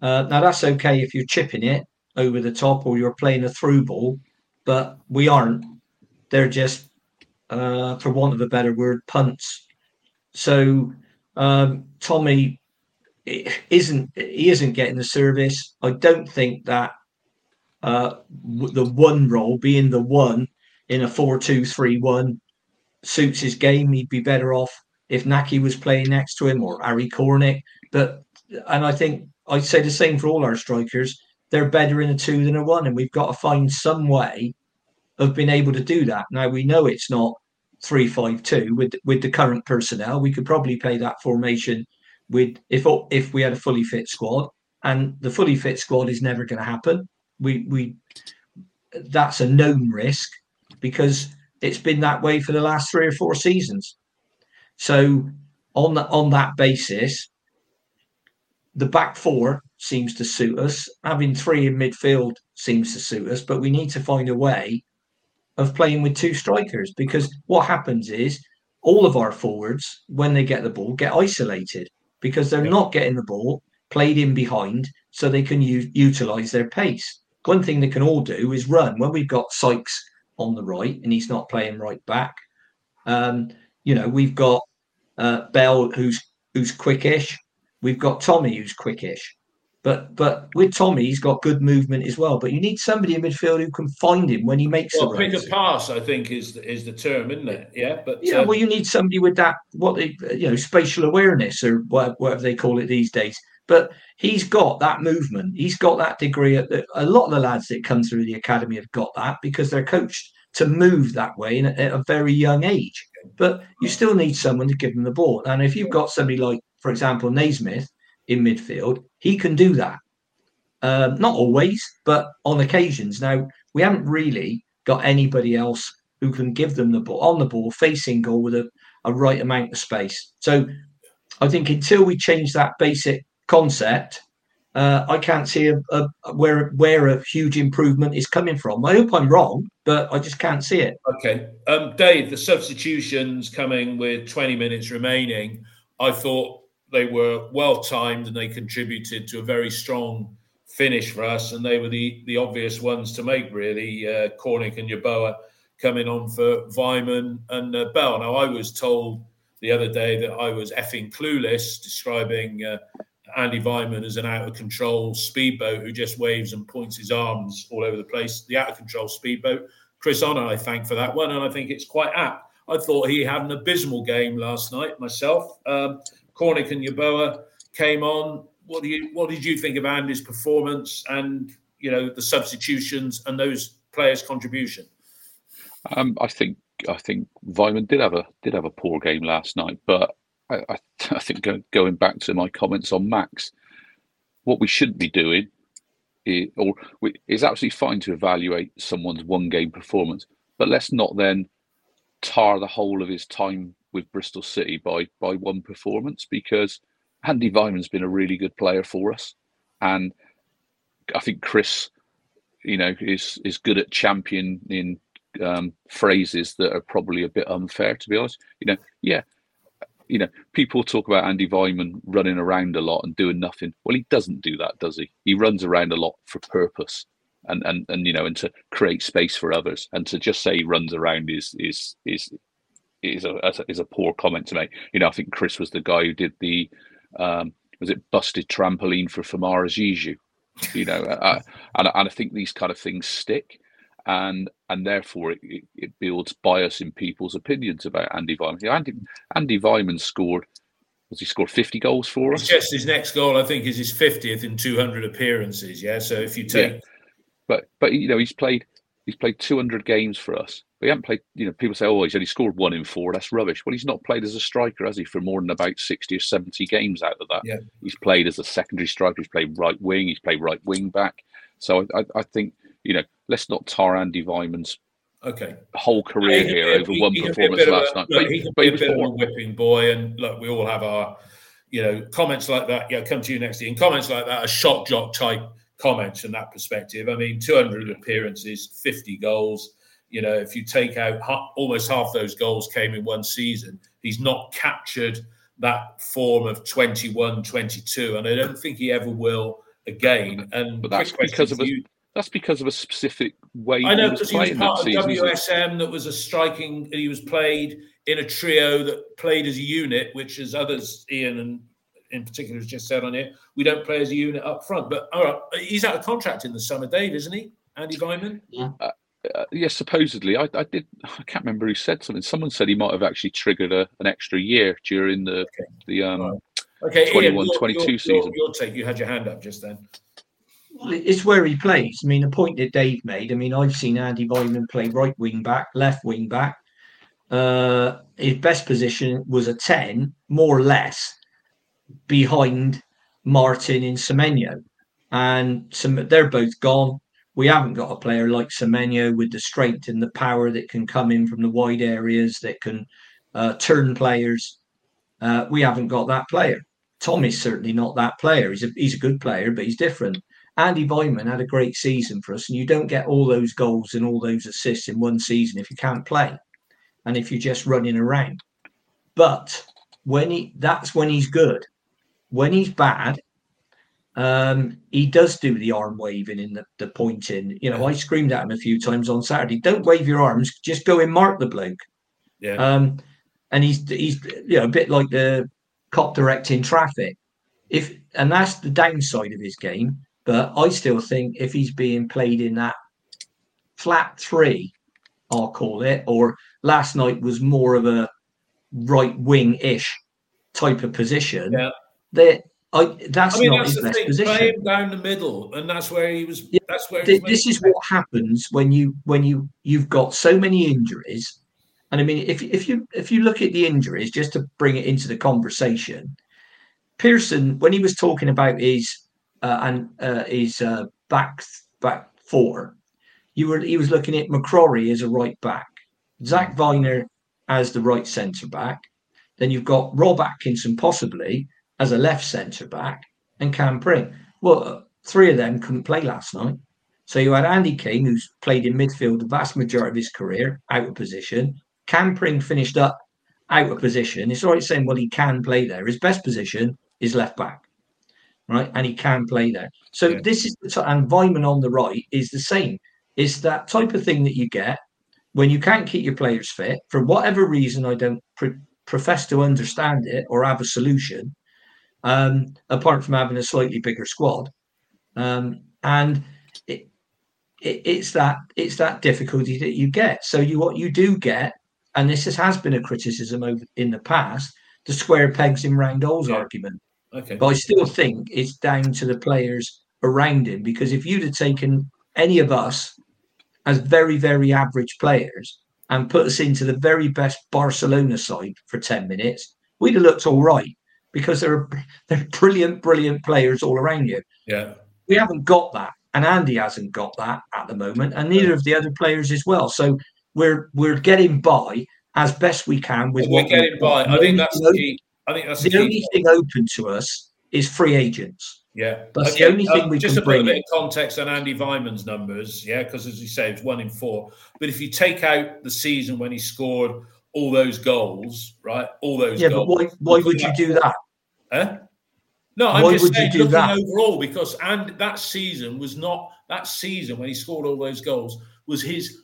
Uh, now, that's okay if you're chipping it over the top or you're playing a through ball, but we aren't. They're just, uh, for want of a better word, punts. So um, Tommy isn't, he isn't getting the service. I don't think that Uh, the one role, being the one in a four two three one, suits his game. He'd be better off if Nakhi was playing next to him or Harry Cornick. But, and I think I'd say the same for all our strikers, they're better in a two than a one, and we've got to find some way of being able to do that. Now, we know it's not three five two with with the current personnel. We could probably play that formation with if if we had a fully fit squad, and the fully fit squad is never going to happen. We we that's a known risk because it's been that way for the last three or four seasons. So on the, on that basis, the back four seems to suit us. Having three in midfield seems to suit us, but we need to find a way of playing with two strikers, because what happens is all of our forwards, when they get the ball, get isolated because they're not getting the ball played in behind so they can u- utilise their pace. One thing they can all do is run. When we've got Sykes on the right and he's not playing right back, um, you know, we've got uh, Bell who's who's quickish. We've got Tommy who's quickish. But but with Tommy, he's got good movement as well. But you need somebody in midfield who can find him when he makes well, the pick runs. A pass, I think, is the, is the term, isn't it? Yeah, but yeah. Um... Well, you need somebody with that, what they, you know, spatial awareness or whatever they call it these days. But he's got that movement. He's got that degree. A lot of the lads that come through the academy have got that because they're coached to move that way in a, at a very young age. But you still need someone to give them the ball. And if you've got somebody like, for example, Naismith in midfield, he can do that. Um, not always, but on occasions. Now, we haven't really got anybody else who can give them the ball on the ball, facing goal with a, a right amount of space. So I think until we change that basic concept, uh, I can't see a, a, a, where where a huge improvement is coming from. I hope I'm wrong, but I just can't see it. Okay, um, Dave, the substitutions coming with twenty minutes remaining, I thought they were well timed and they contributed to a very strong finish for us, and they were the, the obvious ones to make, really. Uh, Cornick and Yeboah coming on for Weimann and uh, Bell. Now, I was told the other day that I was effing clueless describing Uh, Andy Weimann as an out-of-control speedboat who just waves and points his arms all over the place. The out-of-control speedboat. Chris Honor, I thank for that one, and I think it's quite apt. I thought he had an abysmal game last night myself. Um, Cornick and Yeboah came on. What do you? What did you think of Andy's performance and, you know, the substitutions and those players' contribution? Um, I think I think Weimann did have a did have a poor game last night, but I, I think go, going back to my comments on Max, what we shouldn't be doing is, or we, it's absolutely fine to evaluate someone's one-game performance, but let's not then tar the whole of his time with Bristol City by by one performance, because Andy Weimann's been a really good player for us, and I think Chris, you know, is is good at championing um, phrases that are probably a bit unfair, to be honest. You know, yeah. You know, people talk about Andy Weimann running around a lot and doing nothing. Well, he doesn't do that, does he? He runs around a lot for purpose, and and, and you know, and to create space for others. And to just say he runs around is is is is a is a poor comment to make. You know, I think Chris was the guy who did the um, was it busted trampoline for Famara Zizou. You know, I, and and I think these kind of things stick. And and therefore it, it builds bias in people's opinions about Andy Weimann. Andy, Andy Weimann scored, has he scored fifty goals for us? Yes, his next goal I think is his fiftieth in two hundred appearances. Yeah, so if you take, yeah. but but you know he's played he's played two hundred games for us. But he hasn't played, you know, people say, oh, he's only scored one in four. That's rubbish. Well, he's not played as a striker, has he, for more than about sixty or seventy games out of that. Yeah. He's played as a secondary striker. He's played right wing. He's played right wing back. So I, I, I think, you know, let's not tar Andy Wyman's okay. whole career yeah, here over he, one performance last a, night. Look, but he's but a bit he was of a whipping boy. And look, we all have our, you know, comments like that. Yeah, come to you next year. And comments like that are shock jock type comments from that perspective. I mean, two hundred appearances, fifty goals. You know, if you take out ha- almost half those goals came in one season, he's not captured that form of twenty-one, twenty-two, and I don't think he ever will again. And but that's because of a, you, that's because of a specific way. I know, because he was, he was part of season, W S M that was a striking. He was played in a trio that played as a unit, which as others, Ian and in particular, has just said on here, we don't play as a unit up front. But all right, he's out of contract in the summer, Dave, isn't he, Andy Weimann? Yeah. Uh, Uh, yes, yeah, supposedly. I, I did. I can't remember who said something. Someone said he might have actually triggered a, an extra year during the okay. the um, right. okay, twenty-one twenty-two season. Your take. You had your hand up just then. Well, it's where he plays. I mean, the point that Dave made. I mean, I've seen Andy Weimann play right wing back, left wing back. Uh, his best position was a ten, more or less, behind Martin in Semenyo, and some, they're both gone. We haven't got a player like Semenyo with the strength and the power that can come in from the wide areas, that can uh, turn players. Uh, we haven't got that player. Tommy's certainly not that player. He's a, he's a good player, but he's different. Andy Weimann had a great season for us, and you don't get all those goals and all those assists in one season if you can't play and if you're just running around. But when he, that's when he's good. When he's bad, Um, he does do the arm waving and the, the pointing. You know, yeah. I screamed at him a few times on Saturday. Don't wave your arms. Just go and mark the bloke. Yeah. Um, and he's he's you know a bit like the cop directing traffic. If and that's the downside of his game. But I still think if he's being played in that flat three, I'll call it, or last night was more of a right wing ish type of position. Yeah. That. I, that's I mean, not that's his best thing. Position. Play him down the middle, and that's where he was. Yeah. That's where Th- this is what happens when you when you you've got so many injuries. And I mean, if if you if you look at the injuries, just to bring it into the conversation, Pearson, when he was talking about his uh, and uh, his uh, back back four, you were he was looking at McCrory as a right back, Zach Viner as the right centre back, then you've got Rob Atkinson possibly as a left centre-back, and Cam Pring. Well, three of them couldn't play last night. So you had Andy King, who's played in midfield the vast majority of his career, out of position. Cam Pring finished up out of position. It's all right saying, well, he can play there. His best position is left-back, right? And he can play there. So yeah. this is, the t- and Weimann on the right is the same. It's that type of thing that you get when you can't keep your players fit. For whatever reason, I don't pr- profess to understand it or have a solution. Um, apart from having a slightly bigger squad, um, and it, it, it's that it's that difficulty that you get. So you what you do get, and this is, has been a criticism over in the past, the square pegs in round holes yeah. argument. Okay, but I still think it's down to the players around him, because if you'd have taken any of us as very very average players and put us into the very best Barcelona side for ten minutes, we'd have looked all right. Because there are there are brilliant, brilliant players all around you. Yeah, we haven't got that, and Andy hasn't got that at the moment, and neither of the other players as well. So we're we're getting by as best we can with. We're what getting we by. I think that's the key. I think that's the, the only key. Thing open to us is free agents. Yeah, that's okay. the only thing um, we just can bring. Just a bit in. Of context on Andy Weimann's numbers, yeah, because as you say, it's one in four. But if you take out the season when he scored all those goals, right? All those. Yeah, goals, but why why would you do that? Huh? No, I'm Why just saying looking that? Overall, because and that season was not that season when he scored all those goals was his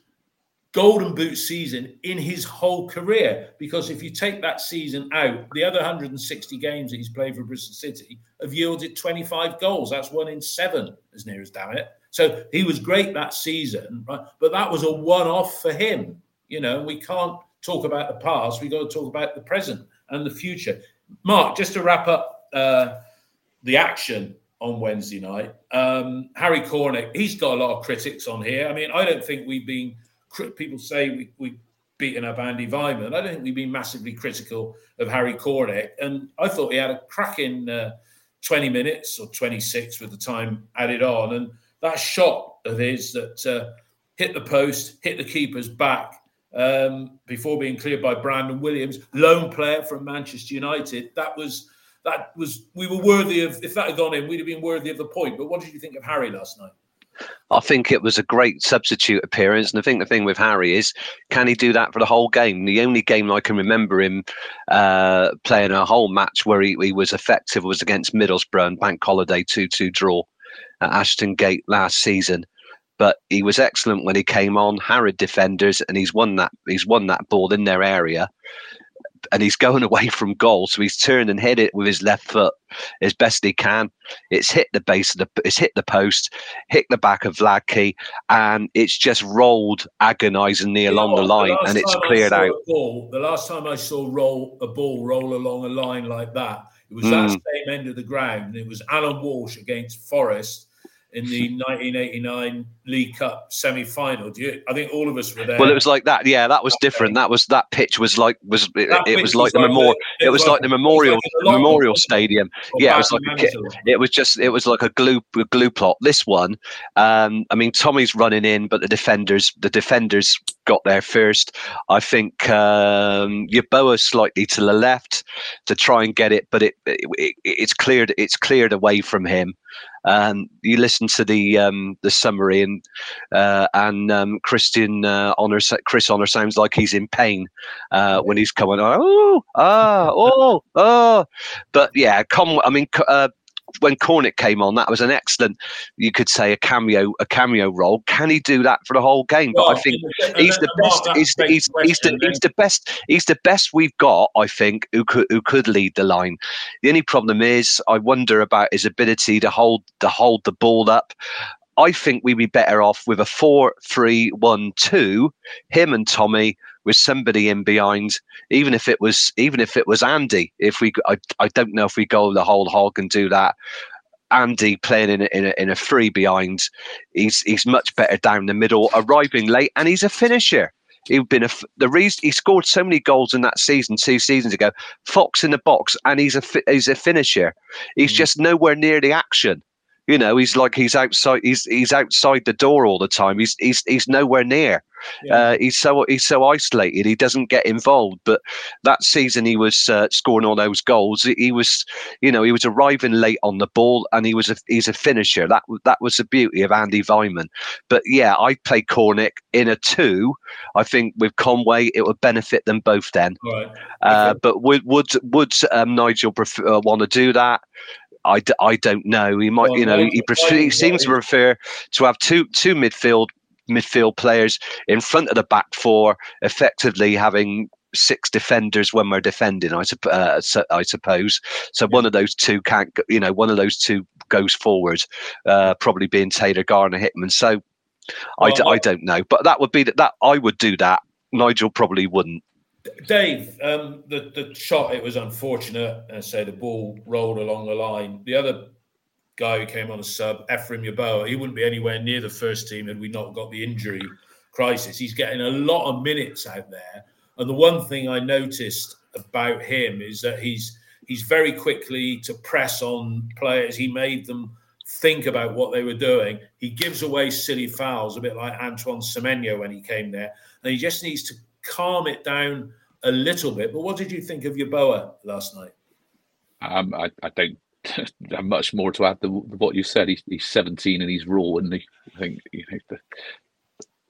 golden boot season in his whole career. Because if you take that season out, the other one hundred sixty games that he's played for Bristol City have yielded twenty-five goals. That's one in seven, as near as damn it. So he was great that season, right? But that was a one-off for him. You know, we can't talk about the past. We've got to talk about the present and the future. Mark, just to wrap up uh, the action on Wednesday night, um, Harry Cornick, he's got a lot of critics on here. I mean, I don't think we've been people say we, we beaten up Andy Weimann. I don't think we've been massively critical of Harry Cornick. And I thought he had a cracking uh, twenty minutes or twenty-six with the time added on. And that shot of his that uh, hit the post, hit the keeper's back um, before being cleared by Brandon Williams, lone player from Manchester United. That was, that was, we were worthy of, if that had gone in, we'd have been worthy of the point. But what did you think of Harry last night? I think it was a great substitute appearance. And I think the thing with Harry is, can he do that for the whole game? The only game I can remember him uh, playing a whole match where he, he was effective was against Middlesbrough and Bank Holiday two-two draw at Ashton Gate last season. But he was excellent when he came on, harried defenders, and he's won that, he's won that ball in their area. And he's going away from goal, so he's turned and hit it with his left foot as best he can. It's hit the base of the, it's hit the post, hit the back of Vladkey, and it's just rolled agonisingly along you know, the line, the and it's cleared out. Ball, the last time I saw roll a ball roll along a line like that, it was mm. that same end of the ground. It was Alan Walsh against Forest in the nineteen eighty-nine League Cup semi-final. Do you, I think all of us were there. Well, it was like that. Yeah, that was different. That was that pitch was like was it, it was like the memorial. It was like the memorial memorial stadium. Yeah, it was like a, it was just it was like a glue a glue plot. This one, um, I mean, Tommy's running in, but the defenders the defenders got there first. I think um, Yeboah slightly to the left to try and get it, but it, it, it it's cleared it's cleared away from him. Um, you listen to the um, the summary, and uh, and um, Christian uh, Honor, Chris Honor sounds like he's in pain uh, when he's coming on. Oh, ah, oh, oh. But yeah, Con- I mean, uh, when Cornick came on, that was an excellent, you could say, a cameo, a cameo role. Can he do that for the whole game? But well, I think he's the best. He's the, he's, he's, the, he's the best. He's the best we've got. I think who could who could lead the line. The only problem is, I wonder about his ability to hold to hold the ball up. I think we'd be better off with a four three one two, him and Tommy, with somebody in behind, even if it was even if it was Andy. If we, I, I don't know if we go the whole hog and do that. Andy playing in a, in a, in a three behind, he's he's much better down the middle, arriving late, and he's a finisher. He'd been a, the reason he scored so many goals in that season two seasons ago. Fox in the box, and he's a he's a finisher. He's mm. just nowhere near the action. You know, he's like he's outside. He's he's outside the door all the time. He's he's he's nowhere near. Yeah. Uh, he's so he's so isolated. He doesn't get involved. But that season, he was uh, scoring all those goals. He was, you know, he was arriving late on the ball, and he was a, he's a finisher. That that was the beauty of Andy Weimann. But yeah, I play Cornick in a two. I think with Conway, it would benefit them both then. Right. Uh, okay. But would would would um, Nigel prefer, uh, want to do that? I, d- I don't know. He might, well, you know, he, he, pref- he seems to prefer to have two two midfield midfield players in front of the back four, effectively having six defenders when we're defending. I, sup- uh, so, I suppose so. Yeah. One of those two can't, you know, one of those two goes forward, uh, probably being Taylor Gardner-Hickman. So well, I, d- well, I don't know, but that would be that, that. I would do that. Nigel probably wouldn't. Dave, um, the, the shot, it was unfortunate. And so the ball rolled along the line. The other guy who came on a sub, Ephraim Yeboah, he wouldn't be anywhere near the first team had we not got the injury crisis. He's getting a lot of minutes out there. And the one thing I noticed about him is that he's he's very quickly to press on players. He made them think about what they were doing. He gives away silly fouls, a bit like Antoine Semenyo when he came there. And he just needs to calm it down a little bit. But what did you think of Yeboah last night? Um, I, I don't have much more to add than what you said. He's, he's seventeen and he's raw, and he, I think you know, the,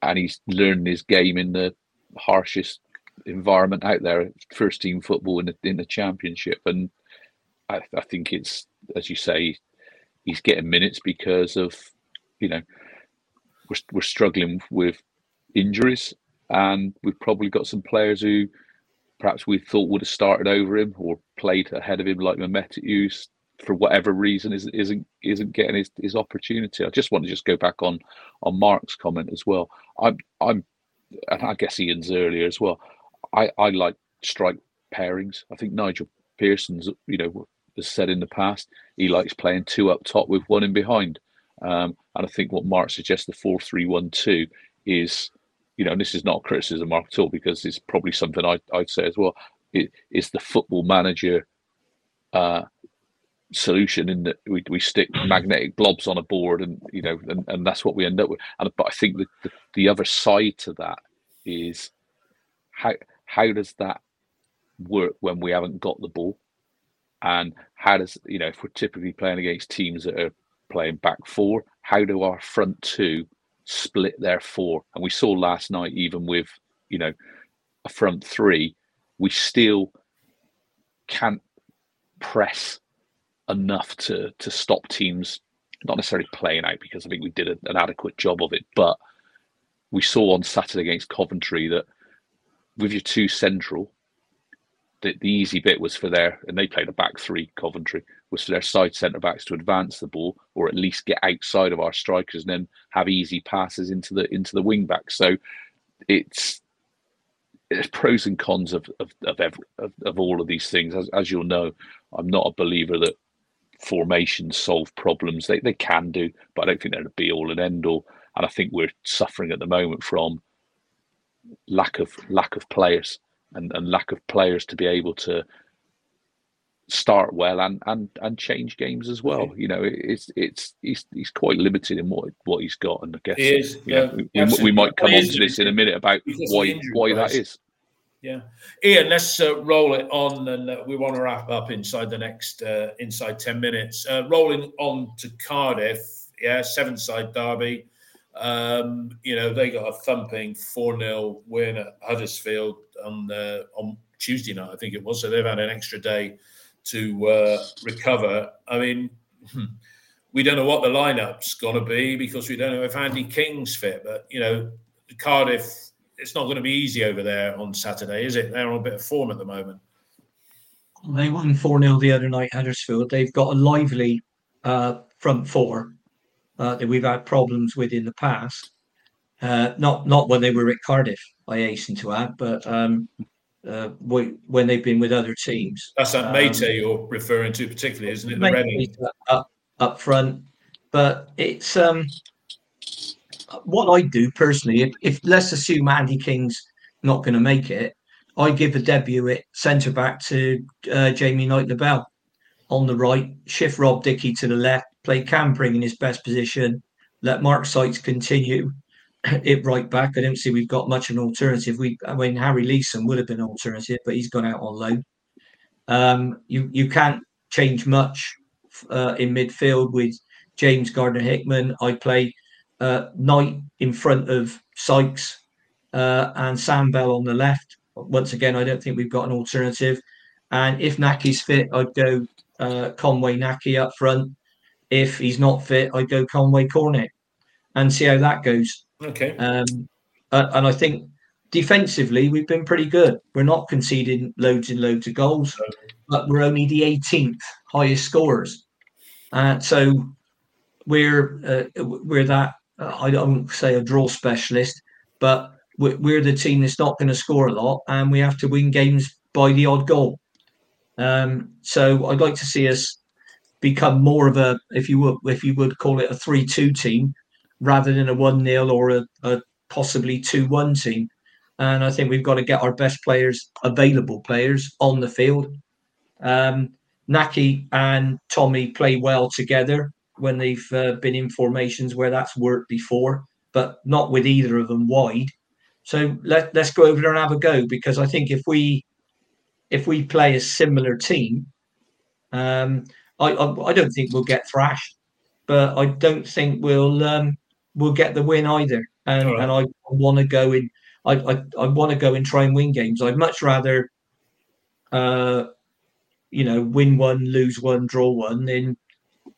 and he's learned his game in the harshest environment out there, first team football in the, in the championship. And I, I think it's, as you say, he's getting minutes because of you know we're we're struggling with injuries. And we've probably got some players who perhaps we thought would have started over him or played ahead of him, like Mehmeti, who for whatever reason is, isn't isn't getting his, his opportunity. I just want to just go back on on Mark's comment as well. I'm I'm and I guess Ian's earlier as well. I, I like strike pairings. I think Nigel Pearson's you know has said in the past he likes playing two up top with one in behind. Um, and I think what Mark suggests, the four three one two, is you know, and this is not criticism, Mark, at all, because it's probably something I, I'd say as well. It, it's the football manager uh, solution in that we, we stick magnetic blobs on a board, and you know, and, and that's what we end up with. And but I think that the, the other side to that is how how does that work when we haven't got the ball, and how does, you know, if we're typically playing against teams that are playing back four, how do our front two split their four? And we saw last night, even with, you know, a front three, we still can't press enough to to stop teams, not necessarily playing out, because I think we did a, an adequate job of it, but we saw on Saturday against Coventry that with your two central, the, the easy bit was for their, and they played a back three, Coventry, was for their side centre-backs to advance the ball, or at least get outside of our strikers and then have easy passes into the into the wing-backs. So it's, it's pros and cons of of of, every, of of all of these things. As, as you'll know, I'm not a believer that formations solve problems. They they can do, but I don't think they're a be-all and end-all. And I think we're suffering at the moment from lack of lack of players. And, and lack of players to be able to start well and and, and change games as well. You know, it, it's it's he's he's quite limited in what what he's got, and I guess it is, yeah, know, we, we might come on to this in a minute about why why that is. Yeah, Ian, let's uh, roll it on, and uh, we want to wrap up inside the next uh, inside ten minutes. Uh, rolling on to Cardiff, yeah, seven side derby. Um, you know, they got a thumping four nil win at Huddersfield on the, on Tuesday night, I think it was. So they've had an extra day to uh, recover. I mean, we don't know what the lineup's going to be, because we don't know if Andy King's fit. But, you know, Cardiff, it's not going to be easy over there on Saturday, is it? They're on a bit of form at the moment. They won four nil the other night, Huddersfield. They've got a lively uh, front four. Uh, that we've had problems with in the past. Uh, not not when they were at Cardiff, I hasten to add, but um, uh, we, when they've been with other teams. That's that um, Mehmeti you're referring to particularly, isn't it? The Mehmeti up, up front. But it's um, what I do personally, if, if let's assume Andy King's not going to make it, I give a debut at centre-back to uh, Jamie Knight-Labelle on the right, shift Rob Dickey to the left, play Cam Pring in his best position, let Mark Sykes continue it right back. I don't see we've got much of an alternative. We, I mean, Harry Leeson would have been an alternative, but he's gone out on loan. Um, you you can't change much uh, in midfield with James Gardner-Hickman. I play uh, Knight in front of Sykes uh, and Sam Bell on the left. Once again, I don't think we've got an alternative. And if Nakhi's fit, I'd go uh, Conway Nakhi up front. If he's not fit, I'd go Conway Cornick and see how that goes. Okay. Um, and I think defensively, we've been pretty good. We're not conceding loads and loads of goals, but we're only the eighteenth highest scorers. Uh, so we're uh, we're that, uh, I don't say a draw specialist, but we're, we're the team that's not going to score a lot, and we have to win games by the odd goal. Um, so I'd like to see us become more of a, if you would, if you would call it a three two team, rather than a one nil or a, a possibly two one team. And I think we've got to get our best players, available players, on the field. Um, Nakhi and Tommy play well together when they've uh, been in formations where that's worked before, but not with either of them wide. So let, let's go over there and have a go, because I think if we if we play a similar team, um, I, I, I don't think we'll get thrashed, but I don't think we'll um, we'll get the win either. And, right. and I want to go in. I I, I want to go and try and win games. I'd much rather, uh, you know, win one, lose one, draw one, than,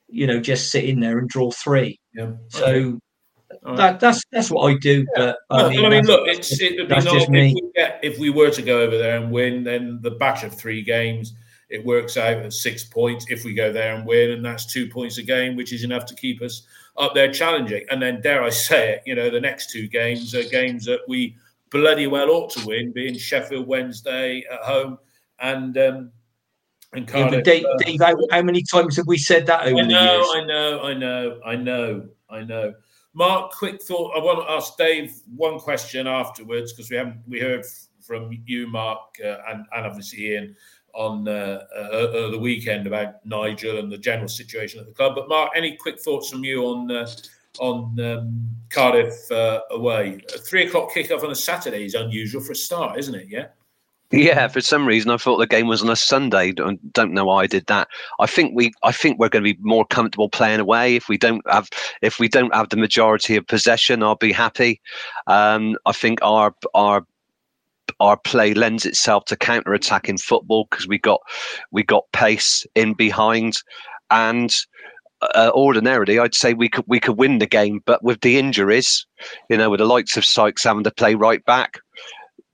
you know, just sit in there and draw three. Yeah. So right. that that's that's what I do. Yeah. But no, I mean, I mean look, it's it would be nice if we get, if we were to go over there and win, then the batch of three games. It works out at six points if we go there and win, and that's two points a game, which is enough to keep us up there challenging. And then, dare I say it, you know, the next two games are games that we bloody well ought to win, being Sheffield Wednesday at home and um, and Cardiff. Yeah, Dave, uh, Dave, how, how many times have we said that over I know, the years? I know, I know, I know, I know. Mark, quick thought. I want to ask Dave one question afterwards because we haven't we heard from you, Mark, uh, and, and obviously Ian on uh, uh, uh, the weekend about Nigel and the general situation at the club. But Mark, any quick thoughts from you on uh, on um, Cardiff uh, away? A three o'clock kickoff on a Saturday is unusual for a start, isn't it? Yeah. Yeah, for some reason I thought the game was on a Sunday. Don't, don't know why I did that. I think we, I think we're going to be more comfortable playing away. If we don't have, if we don't have the majority of possession, I'll be happy. Um, I think our our our play lends itself to counter-attacking football because we got we got pace in behind, and uh, ordinarily I'd say we could we could win the game. But with the injuries, you know, with the likes of Sykes having to play right back.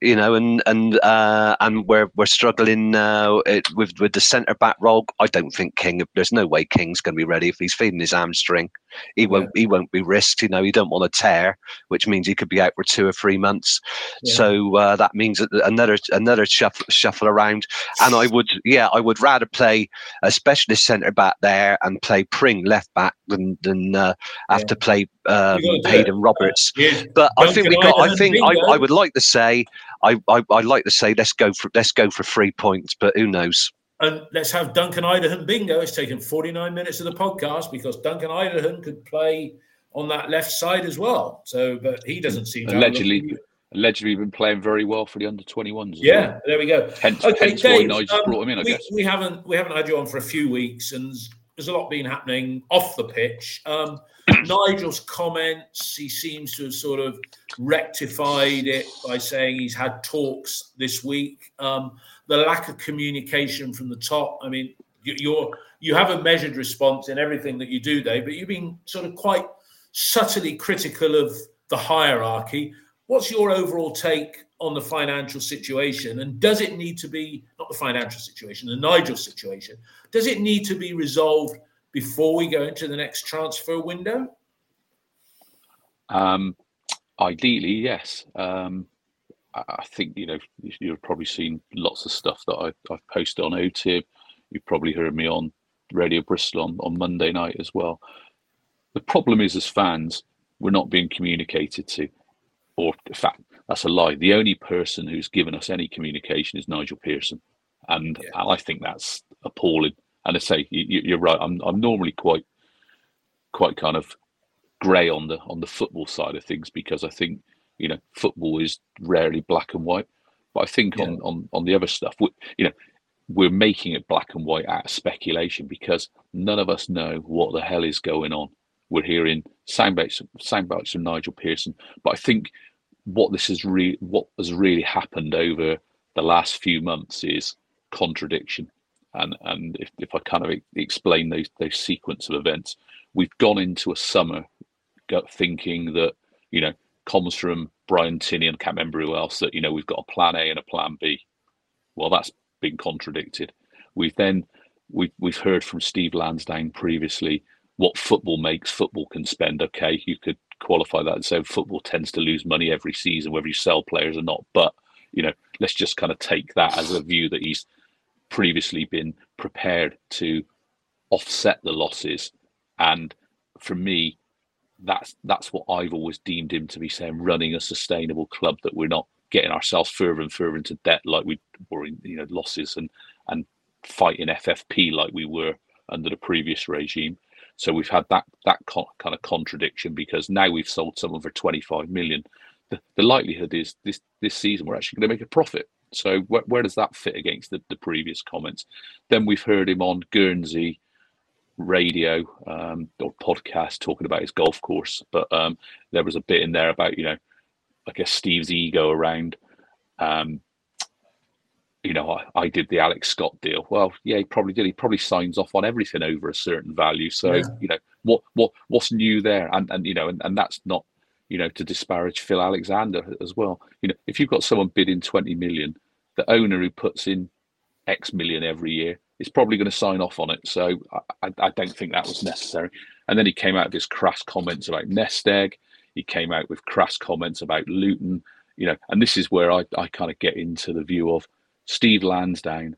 You know, and and uh, and we're we're struggling uh, it, with with the centre back role. I don't think King. There's no way King's going to be ready if he's feeling his hamstring. He won't. Yeah. He won't be risked. You know, he don't want to tear, which means he could be out for two or three months. Yeah. So uh, that means another another shuffle, shuffle around. And I would, yeah, I would rather play a specialist centre back there and play Pring left back than than uh, have yeah. to play um, Hayden Roberts. Uh, yeah. But don't I think we got. I think I, I would like to say. I, I I'd like to say let's go for let's go for three points, but who knows? And let's have Duncan Idaho bingo. It's taken forty-nine minutes of the podcast because Duncan Idaho could play on that left side as well. So, but he doesn't seem to allegedly have allegedly been playing very well for the under twenty-ones. Yeah, well. There we go. Hence, okay, hence Dave, why Nigel um, brought him in. I we, guess we haven't we haven't had you on for a few weeks, and there's a lot been happening off the pitch. Um, Nigel's comments, he seems to have sort of rectified it by saying he's had talks this week. Um, the lack of communication from the top. I mean, you're, you have a measured response in everything that you do, Dave, but you've been sort of quite subtly critical of the hierarchy. What's your overall take on the financial situation? And does it need to be, not the financial situation, the Nigel situation, does it need to be resolved before we go into the next transfer window? Um, ideally, yes. Um, I think, you know, you've probably seen lots of stuff that I, I've posted on O T I B. You've probably heard me on Radio Bristol on, on Monday night as well. The problem is, as fans, we're not being communicated to. Or, in fact, that's a lie. The only person who's given us any communication is Nigel Pearson. And yeah. I think that's appalling. And I say you, you're right. I'm I'm normally quite, quite kind of grey on the on the football side of things because I think you know football is rarely black and white. But I think yeah. on, on, on the other stuff, we, you know, we're making it black and white out of speculation because none of us know what the hell is going on. We're hearing soundbites soundbites from Nigel Pearson, but I think what this is re- what has really happened over the last few months is contradiction. And and if, if I kind of explain those those sequence of events, we've gone into a summer thinking that, you know, comms from Brian Tinney and I can't remember who else that, you know, we've got a plan A and a plan B. Well, that's been contradicted. We've then, we've, we've heard from Steve Lansdowne previously what football makes, football can spend. Okay, you could qualify that and say football tends to lose money every season, whether you sell players or not. But, you know, let's just kind of take that as a view that he's previously been prepared to offset the losses, and for me that's that's what I've always deemed him to be saying, running a sustainable club, that we're not getting ourselves further and further into debt like we were in, you know, losses and and fighting F F P like we were under the previous regime. So we've had that that con- kind of contradiction because now we've sold someone for twenty-five million. The, the likelihood is this this season we're actually going to make a profit. So where, where does that fit against the, the previous comments? Then we've heard him on Guernsey radio um, or podcast talking about his golf course. But um, there was a bit in there about, you know, I guess Steve's ego around, um, you know, I, I did the Alex Scott deal. Well, yeah, he probably did. He probably signs off on everything over a certain value. So, yeah. you know, what what what's new there? And, and you know, and, and that's not, you know, to disparage Phil Alexander as well. You know, if you've got someone bidding twenty million, the owner who puts in X million every year is probably going to sign off on it. So I, I don't think that was necessary. And then he came out with his crass comments about Nest Egg. He came out with crass comments about Luton, you know, and this is where I, I kind of get into the view of Steve Lansdowne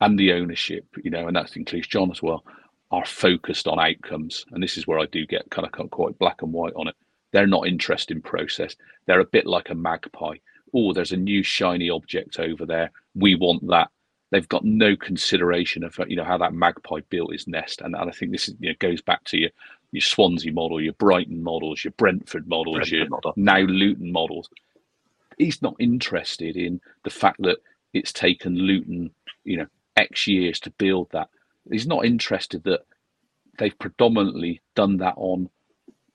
and the ownership, you know, and that includes John as well, are focused on outcomes. And this is where I do get kind of quite black and white on it. They're not interested in process. They're a bit like a magpie. Oh, there's a new shiny object over there. We want that. They've got no consideration of, you know, how that magpie built his nest. And, and I think this is, you know, goes back to your, your Swansea model, your Brighton models, your Brentford models, Brentford your model. now Luton models. He's not interested in the fact that it's taken Luton, you know, X years to build that. He's not interested that they've predominantly done that on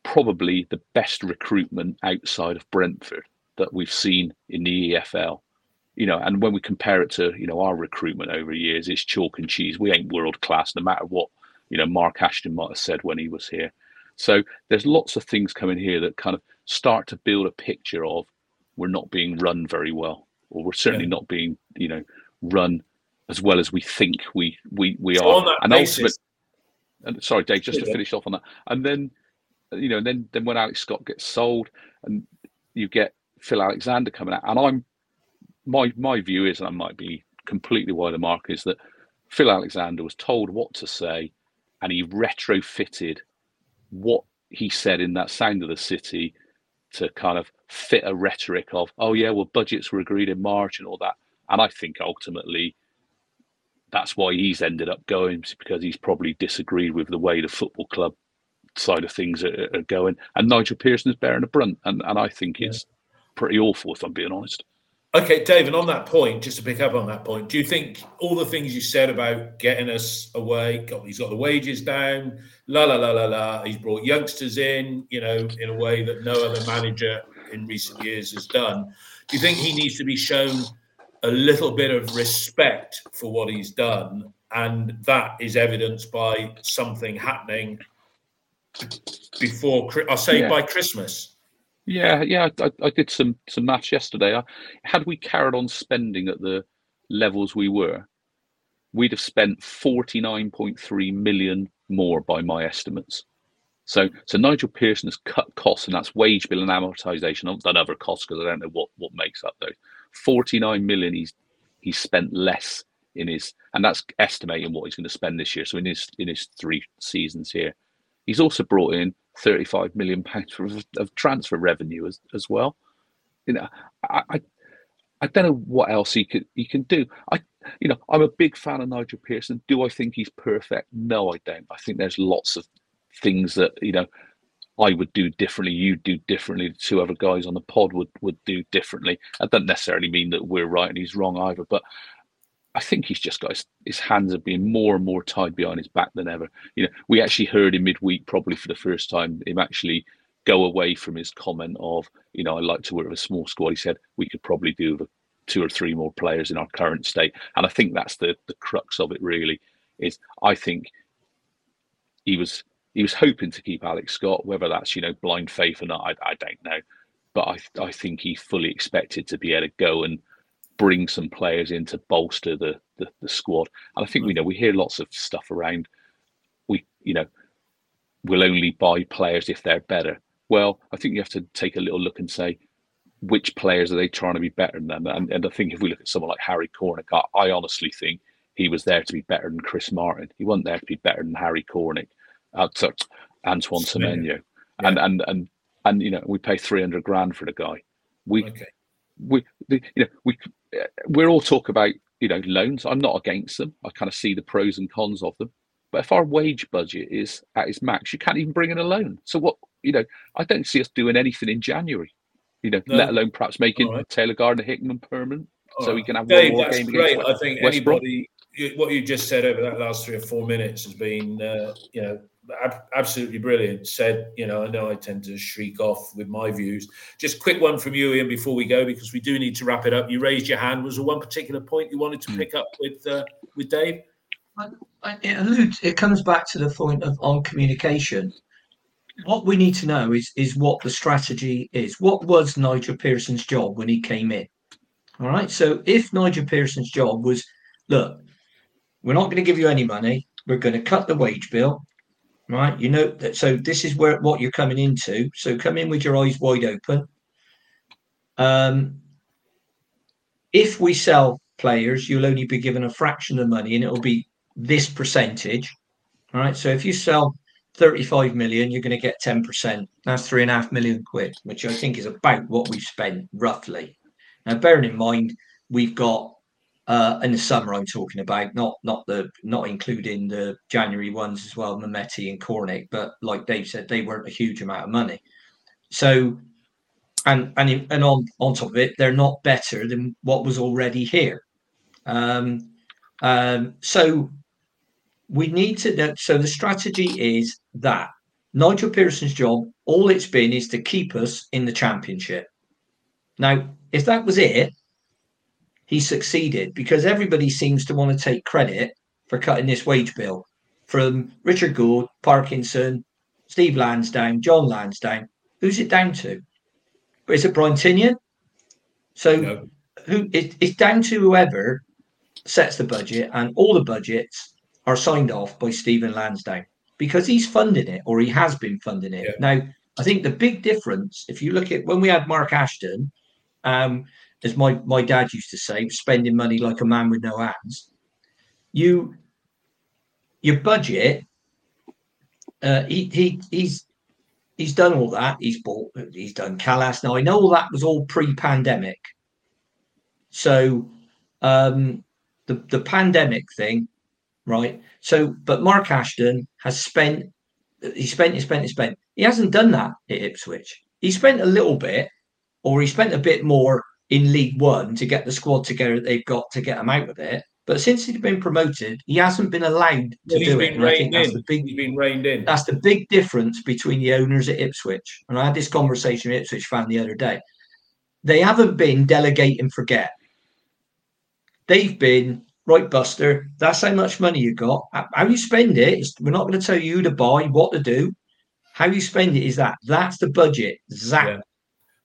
probably the best recruitment outside of Brentford that we've seen in the E F L. You know, and when we compare it to, you know, our recruitment over years, it's chalk and cheese. We ain't world class, no matter what, you know, Mark Ashton might have said when he was here. So there's lots of things coming here that kind of start to build a picture of we're not being run very well, or we're certainly yeah. not being, you know, run as well as we think we we we so are. On that and ultimately, and sorry, Dave, just yeah, to yeah. finish off on that, and then, you know, and then then when Alex Scott gets sold, and you get Phil Alexander coming out, and I'm. My my view is, and I might be completely wide of the mark, is that Phil Alexander was told what to say, and he retrofitted what he said in that Sound of the City to kind of fit a rhetoric of, oh yeah, well, budgets were agreed in March and all that. And I think ultimately that's why he's ended up going, because he's probably disagreed with the way the football club side of things are, are going. And Nigel Pearson is bearing the brunt, and, and I think yeah. it's pretty awful, if I'm being honest. Okay, Dave, and on that point, just to pick up on that point, do you think all the things you said about getting us away, God, he's got the wages down, la, la, la, la, la, he's brought youngsters in, you know, in a way that no other manager in recent years has done. Do you think he needs to be shown a little bit of respect for what he's done, and that is evidenced by something happening before, I'll say yeah. by Christmas? Yeah, yeah, I, I did some some maths yesterday. I, had we carried on spending at the levels we were, we'd have spent forty-nine point three million more by my estimates. So so Nigel Pearson has cut costs, and that's wage bill and amortisation. I've done other costs because I don't know what, what makes up those. forty-nine million he's he's spent less in his, and that's estimating what he's going to spend this year. So in his in his three seasons here, he's also brought in thirty-five million pounds of, of transfer revenue as, as well. You know, I, I I don't know what else he could he can do. I you know I'm a big fan of Nigel Pearson. Do I think he's perfect? No, I don't. I think there's lots of things that, you know, I would do differently. You'd do differently. The two other guys on the pod would would do differently. That doesn't necessarily mean that we're right and he's wrong either. But I think he's just got his, his hands are being more and more tied behind his back than ever. You know, we actually heard him midweek, probably for the first time, him actually go away from his comment of, you know, I like to work with a small squad. He said, we could probably do with two or three more players in our current state. And I think that's the, the crux of it really is, I think he was he was hoping to keep Alex Scott, whether that's, you know, blind faith or not, I, I don't know. But I, I think he fully expected to be able to go and bring some players in to bolster the, the the squad. And I think we know we hear lots of stuff around, we you know we'll only buy players if they're better. Well, I think you have to take a little look and say, which players are they trying to be better than? And, and I think if we look at someone like Harry Cornick, I, I honestly think he was there to be better than Chris Martin. He wasn't there to be better than Harry Cornick, uh, to Antoine Semenyo. Yeah. And, and and and you know we pay three hundred grand for the guy. We okay. we the, you know we. We're all talk about, you know, loans. I'm not against them. I kind of see the pros and cons of them. But if our wage budget is at its max, you can't even bring in a loan. So what, you know, I don't see us doing anything in January, you know, no. let alone perhaps making right. Taylor Gardner-Hickman permanent all so right. we can have Dave, one more that's game great. Against I think West anybody, Brom. What you just said over that last three or four minutes has been, uh, you know, ab- absolutely brilliant. Said, you know, I know I tend to shriek off with my views. Just quick one from you, Ian, before we go, because we do need to wrap it up. You raised your hand. Was there one particular point you wanted to pick up with uh, with Dave? I, I, it alludes. It comes back to the point of on communication. What we need to know is is what the strategy is. What was Nigel Pearson's job when he came in? All right. So if Nigel Pearson's job was, look, we're not going to give you any money. We're going to cut the wage bill. Right, you know that. So this is where what you're coming into. So come in with your eyes wide open. Um, if we sell players, you'll only be given a fraction of the money, and it'll be this percentage. All right. So if you sell thirty-five million, you're going to get ten percent. That's three and a half million quid, which I think is about what we've spent roughly. Now, bearing in mind, we've got uh, in the summer I'm talking about, not not the not including the January ones as well, Mehmeti and Cornick, but like Dave said, they weren't a huge amount of money. So and and and on on top of it, they're not better than what was already here. Um, um, so. We need to, so the strategy is that Nigel Pearson's job, all it's been is to keep us in the championship. Now, if that was it, he succeeded because everybody seems to want to take credit for cutting this wage bill from Richard Gould, Parkinson, Steve Lansdowne, John Lansdowne. Who's it down to? Is it Brian Tinian? So no. who it, it's down to whoever sets the budget, and all the budgets are signed off by Stephen Lansdowne because he's funding it, or he has been funding it. Yeah. Now, I think the big difference, if you look at when we had Mark Ashton, um, as my, my dad used to say, spending money like a man with no hands, you, your budget, uh, he, he he's he's done all that. He's bought, he's done Callas. Now, I know all that was all pre-pandemic. So um, the the pandemic thing, right? So, but Mark Ashton has spent, he spent, he spent, he spent. He hasn't done that at Ipswich. He spent a little bit, or he spent a bit more in League One to get the squad together they've got to get them out of it. But since he's been promoted, he hasn't been allowed to well, do it. I think that's the big, he's been reined in. That's the big difference between the owners at Ipswich. And I had this conversation with Ipswich fan the other day. They haven't been delegate and forget. They've been, right, Buster, that's how much money you got. How you spend it, we're not going to tell you who to buy, what to do. How you spend it is that. That's the budget. Zap. Yeah.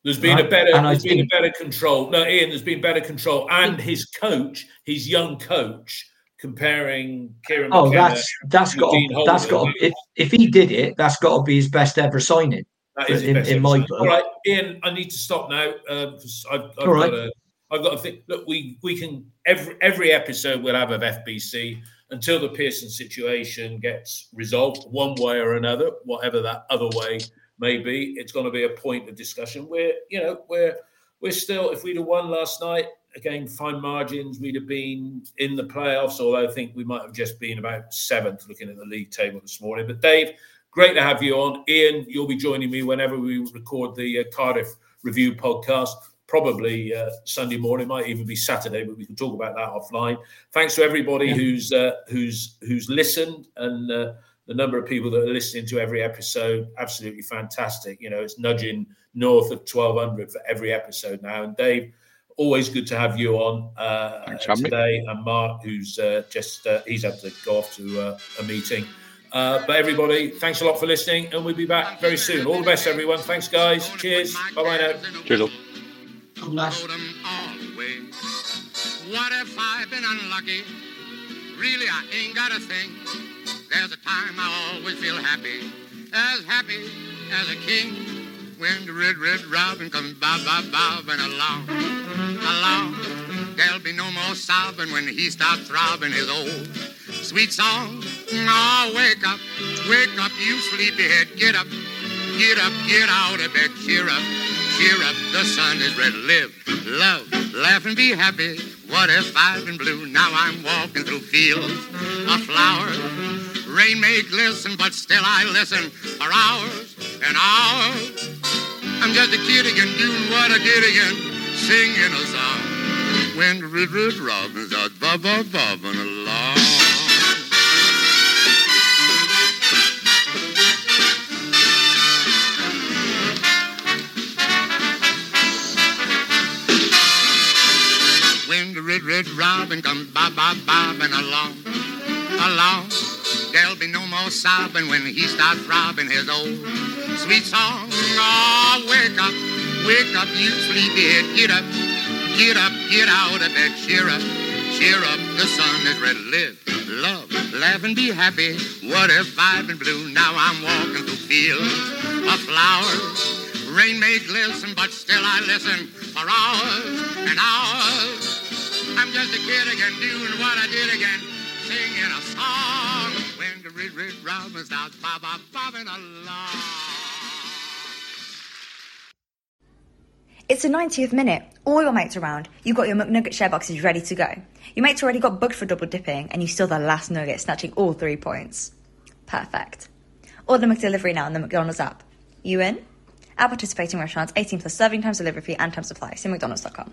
There's been right? a better and there's I been think... a better control. No, Ian, there's been better control. And his coach, his young coach, comparing Kieran Oh, McKenna that's that's got to, that's got to, if, if he did it, that's got to be his best ever signing. That is in, in my book. All right, Ian, I need to stop now. Um, I've, I've All got right. a I've got to think, look, we, we can, every every episode we'll have of F B C until the Pearson situation gets resolved one way or another, whatever that other way may be, it's going to be a point of discussion. We're, you know, we're, we're still, if we'd have won last night, again, fine margins, we'd have been in the playoffs, although I think we might have just been about seventh looking at the league table this morning. But Dave, great to have you on. Ian, you'll be joining me whenever we record the uh, Cardiff Review podcast. Probably uh, Sunday morning, might even be Saturday, but we can talk about that offline. Thanks to everybody yeah. who's uh, who's who's listened, and uh, the number of people that are listening to every episode, absolutely fantastic. You know, it's nudging north of twelve hundred for every episode now. And Dave, always good to have you on uh, Thanks, today. And Mark, who's uh, just uh, he's had to go off to uh, a meeting. Uh, but everybody, thanks a lot for listening, and we'll be back very soon. All the best, everyone. Thanks, guys. Cheers. Bye bye now. Cheers. Last. What if I've been unlucky? Really, I ain't got a thing. There's a time I always feel happy, as happy as a king. When the red, red robin comes bob, bob, bobbing along, along, there'll be no more sobbing when he stops throbbing his old sweet song. Oh, wake up, wake up, you sleepyhead. Get up, get up, get out of bed. Cheer up. Cheer up, the sun is red. Live, love, laugh and be happy. What if I've been blue? Now I'm walking through fields of flowers. Rain may glisten, but still I listen for hours and hours. I'm just a kid again, doing what I did again, singing a song. When the red, red robins are bob-bob-bobbing along. Red, red robin comes bob, bob, bobbing along, along. There'll be no more sobbing when he starts throbbing his old sweet song. Oh, wake up, wake up, you sleepyhead. Get up, get up, get out of bed. Cheer up, cheer up, the sun is red. Live, love, laugh and be happy. What if I've been blue? Now I'm walking through fields of flowers. Rain may glisten, but still I listen for hours and hours. I'm just a kid again, doing what I did again, singing a song. When the rid, rid, round and start bob, bobbing along. It's the ninetieth minute. All your mates around. You've got your McNugget share boxes ready to go. Your mates already got booked for double dipping, and you're still the last nugget, snatching all three points. Perfect. Order McDelivery now on the McDonald's app. You in? At participating restaurants, eighteen plus serving times, delivery fee and time supply. See mcdonalds dot com.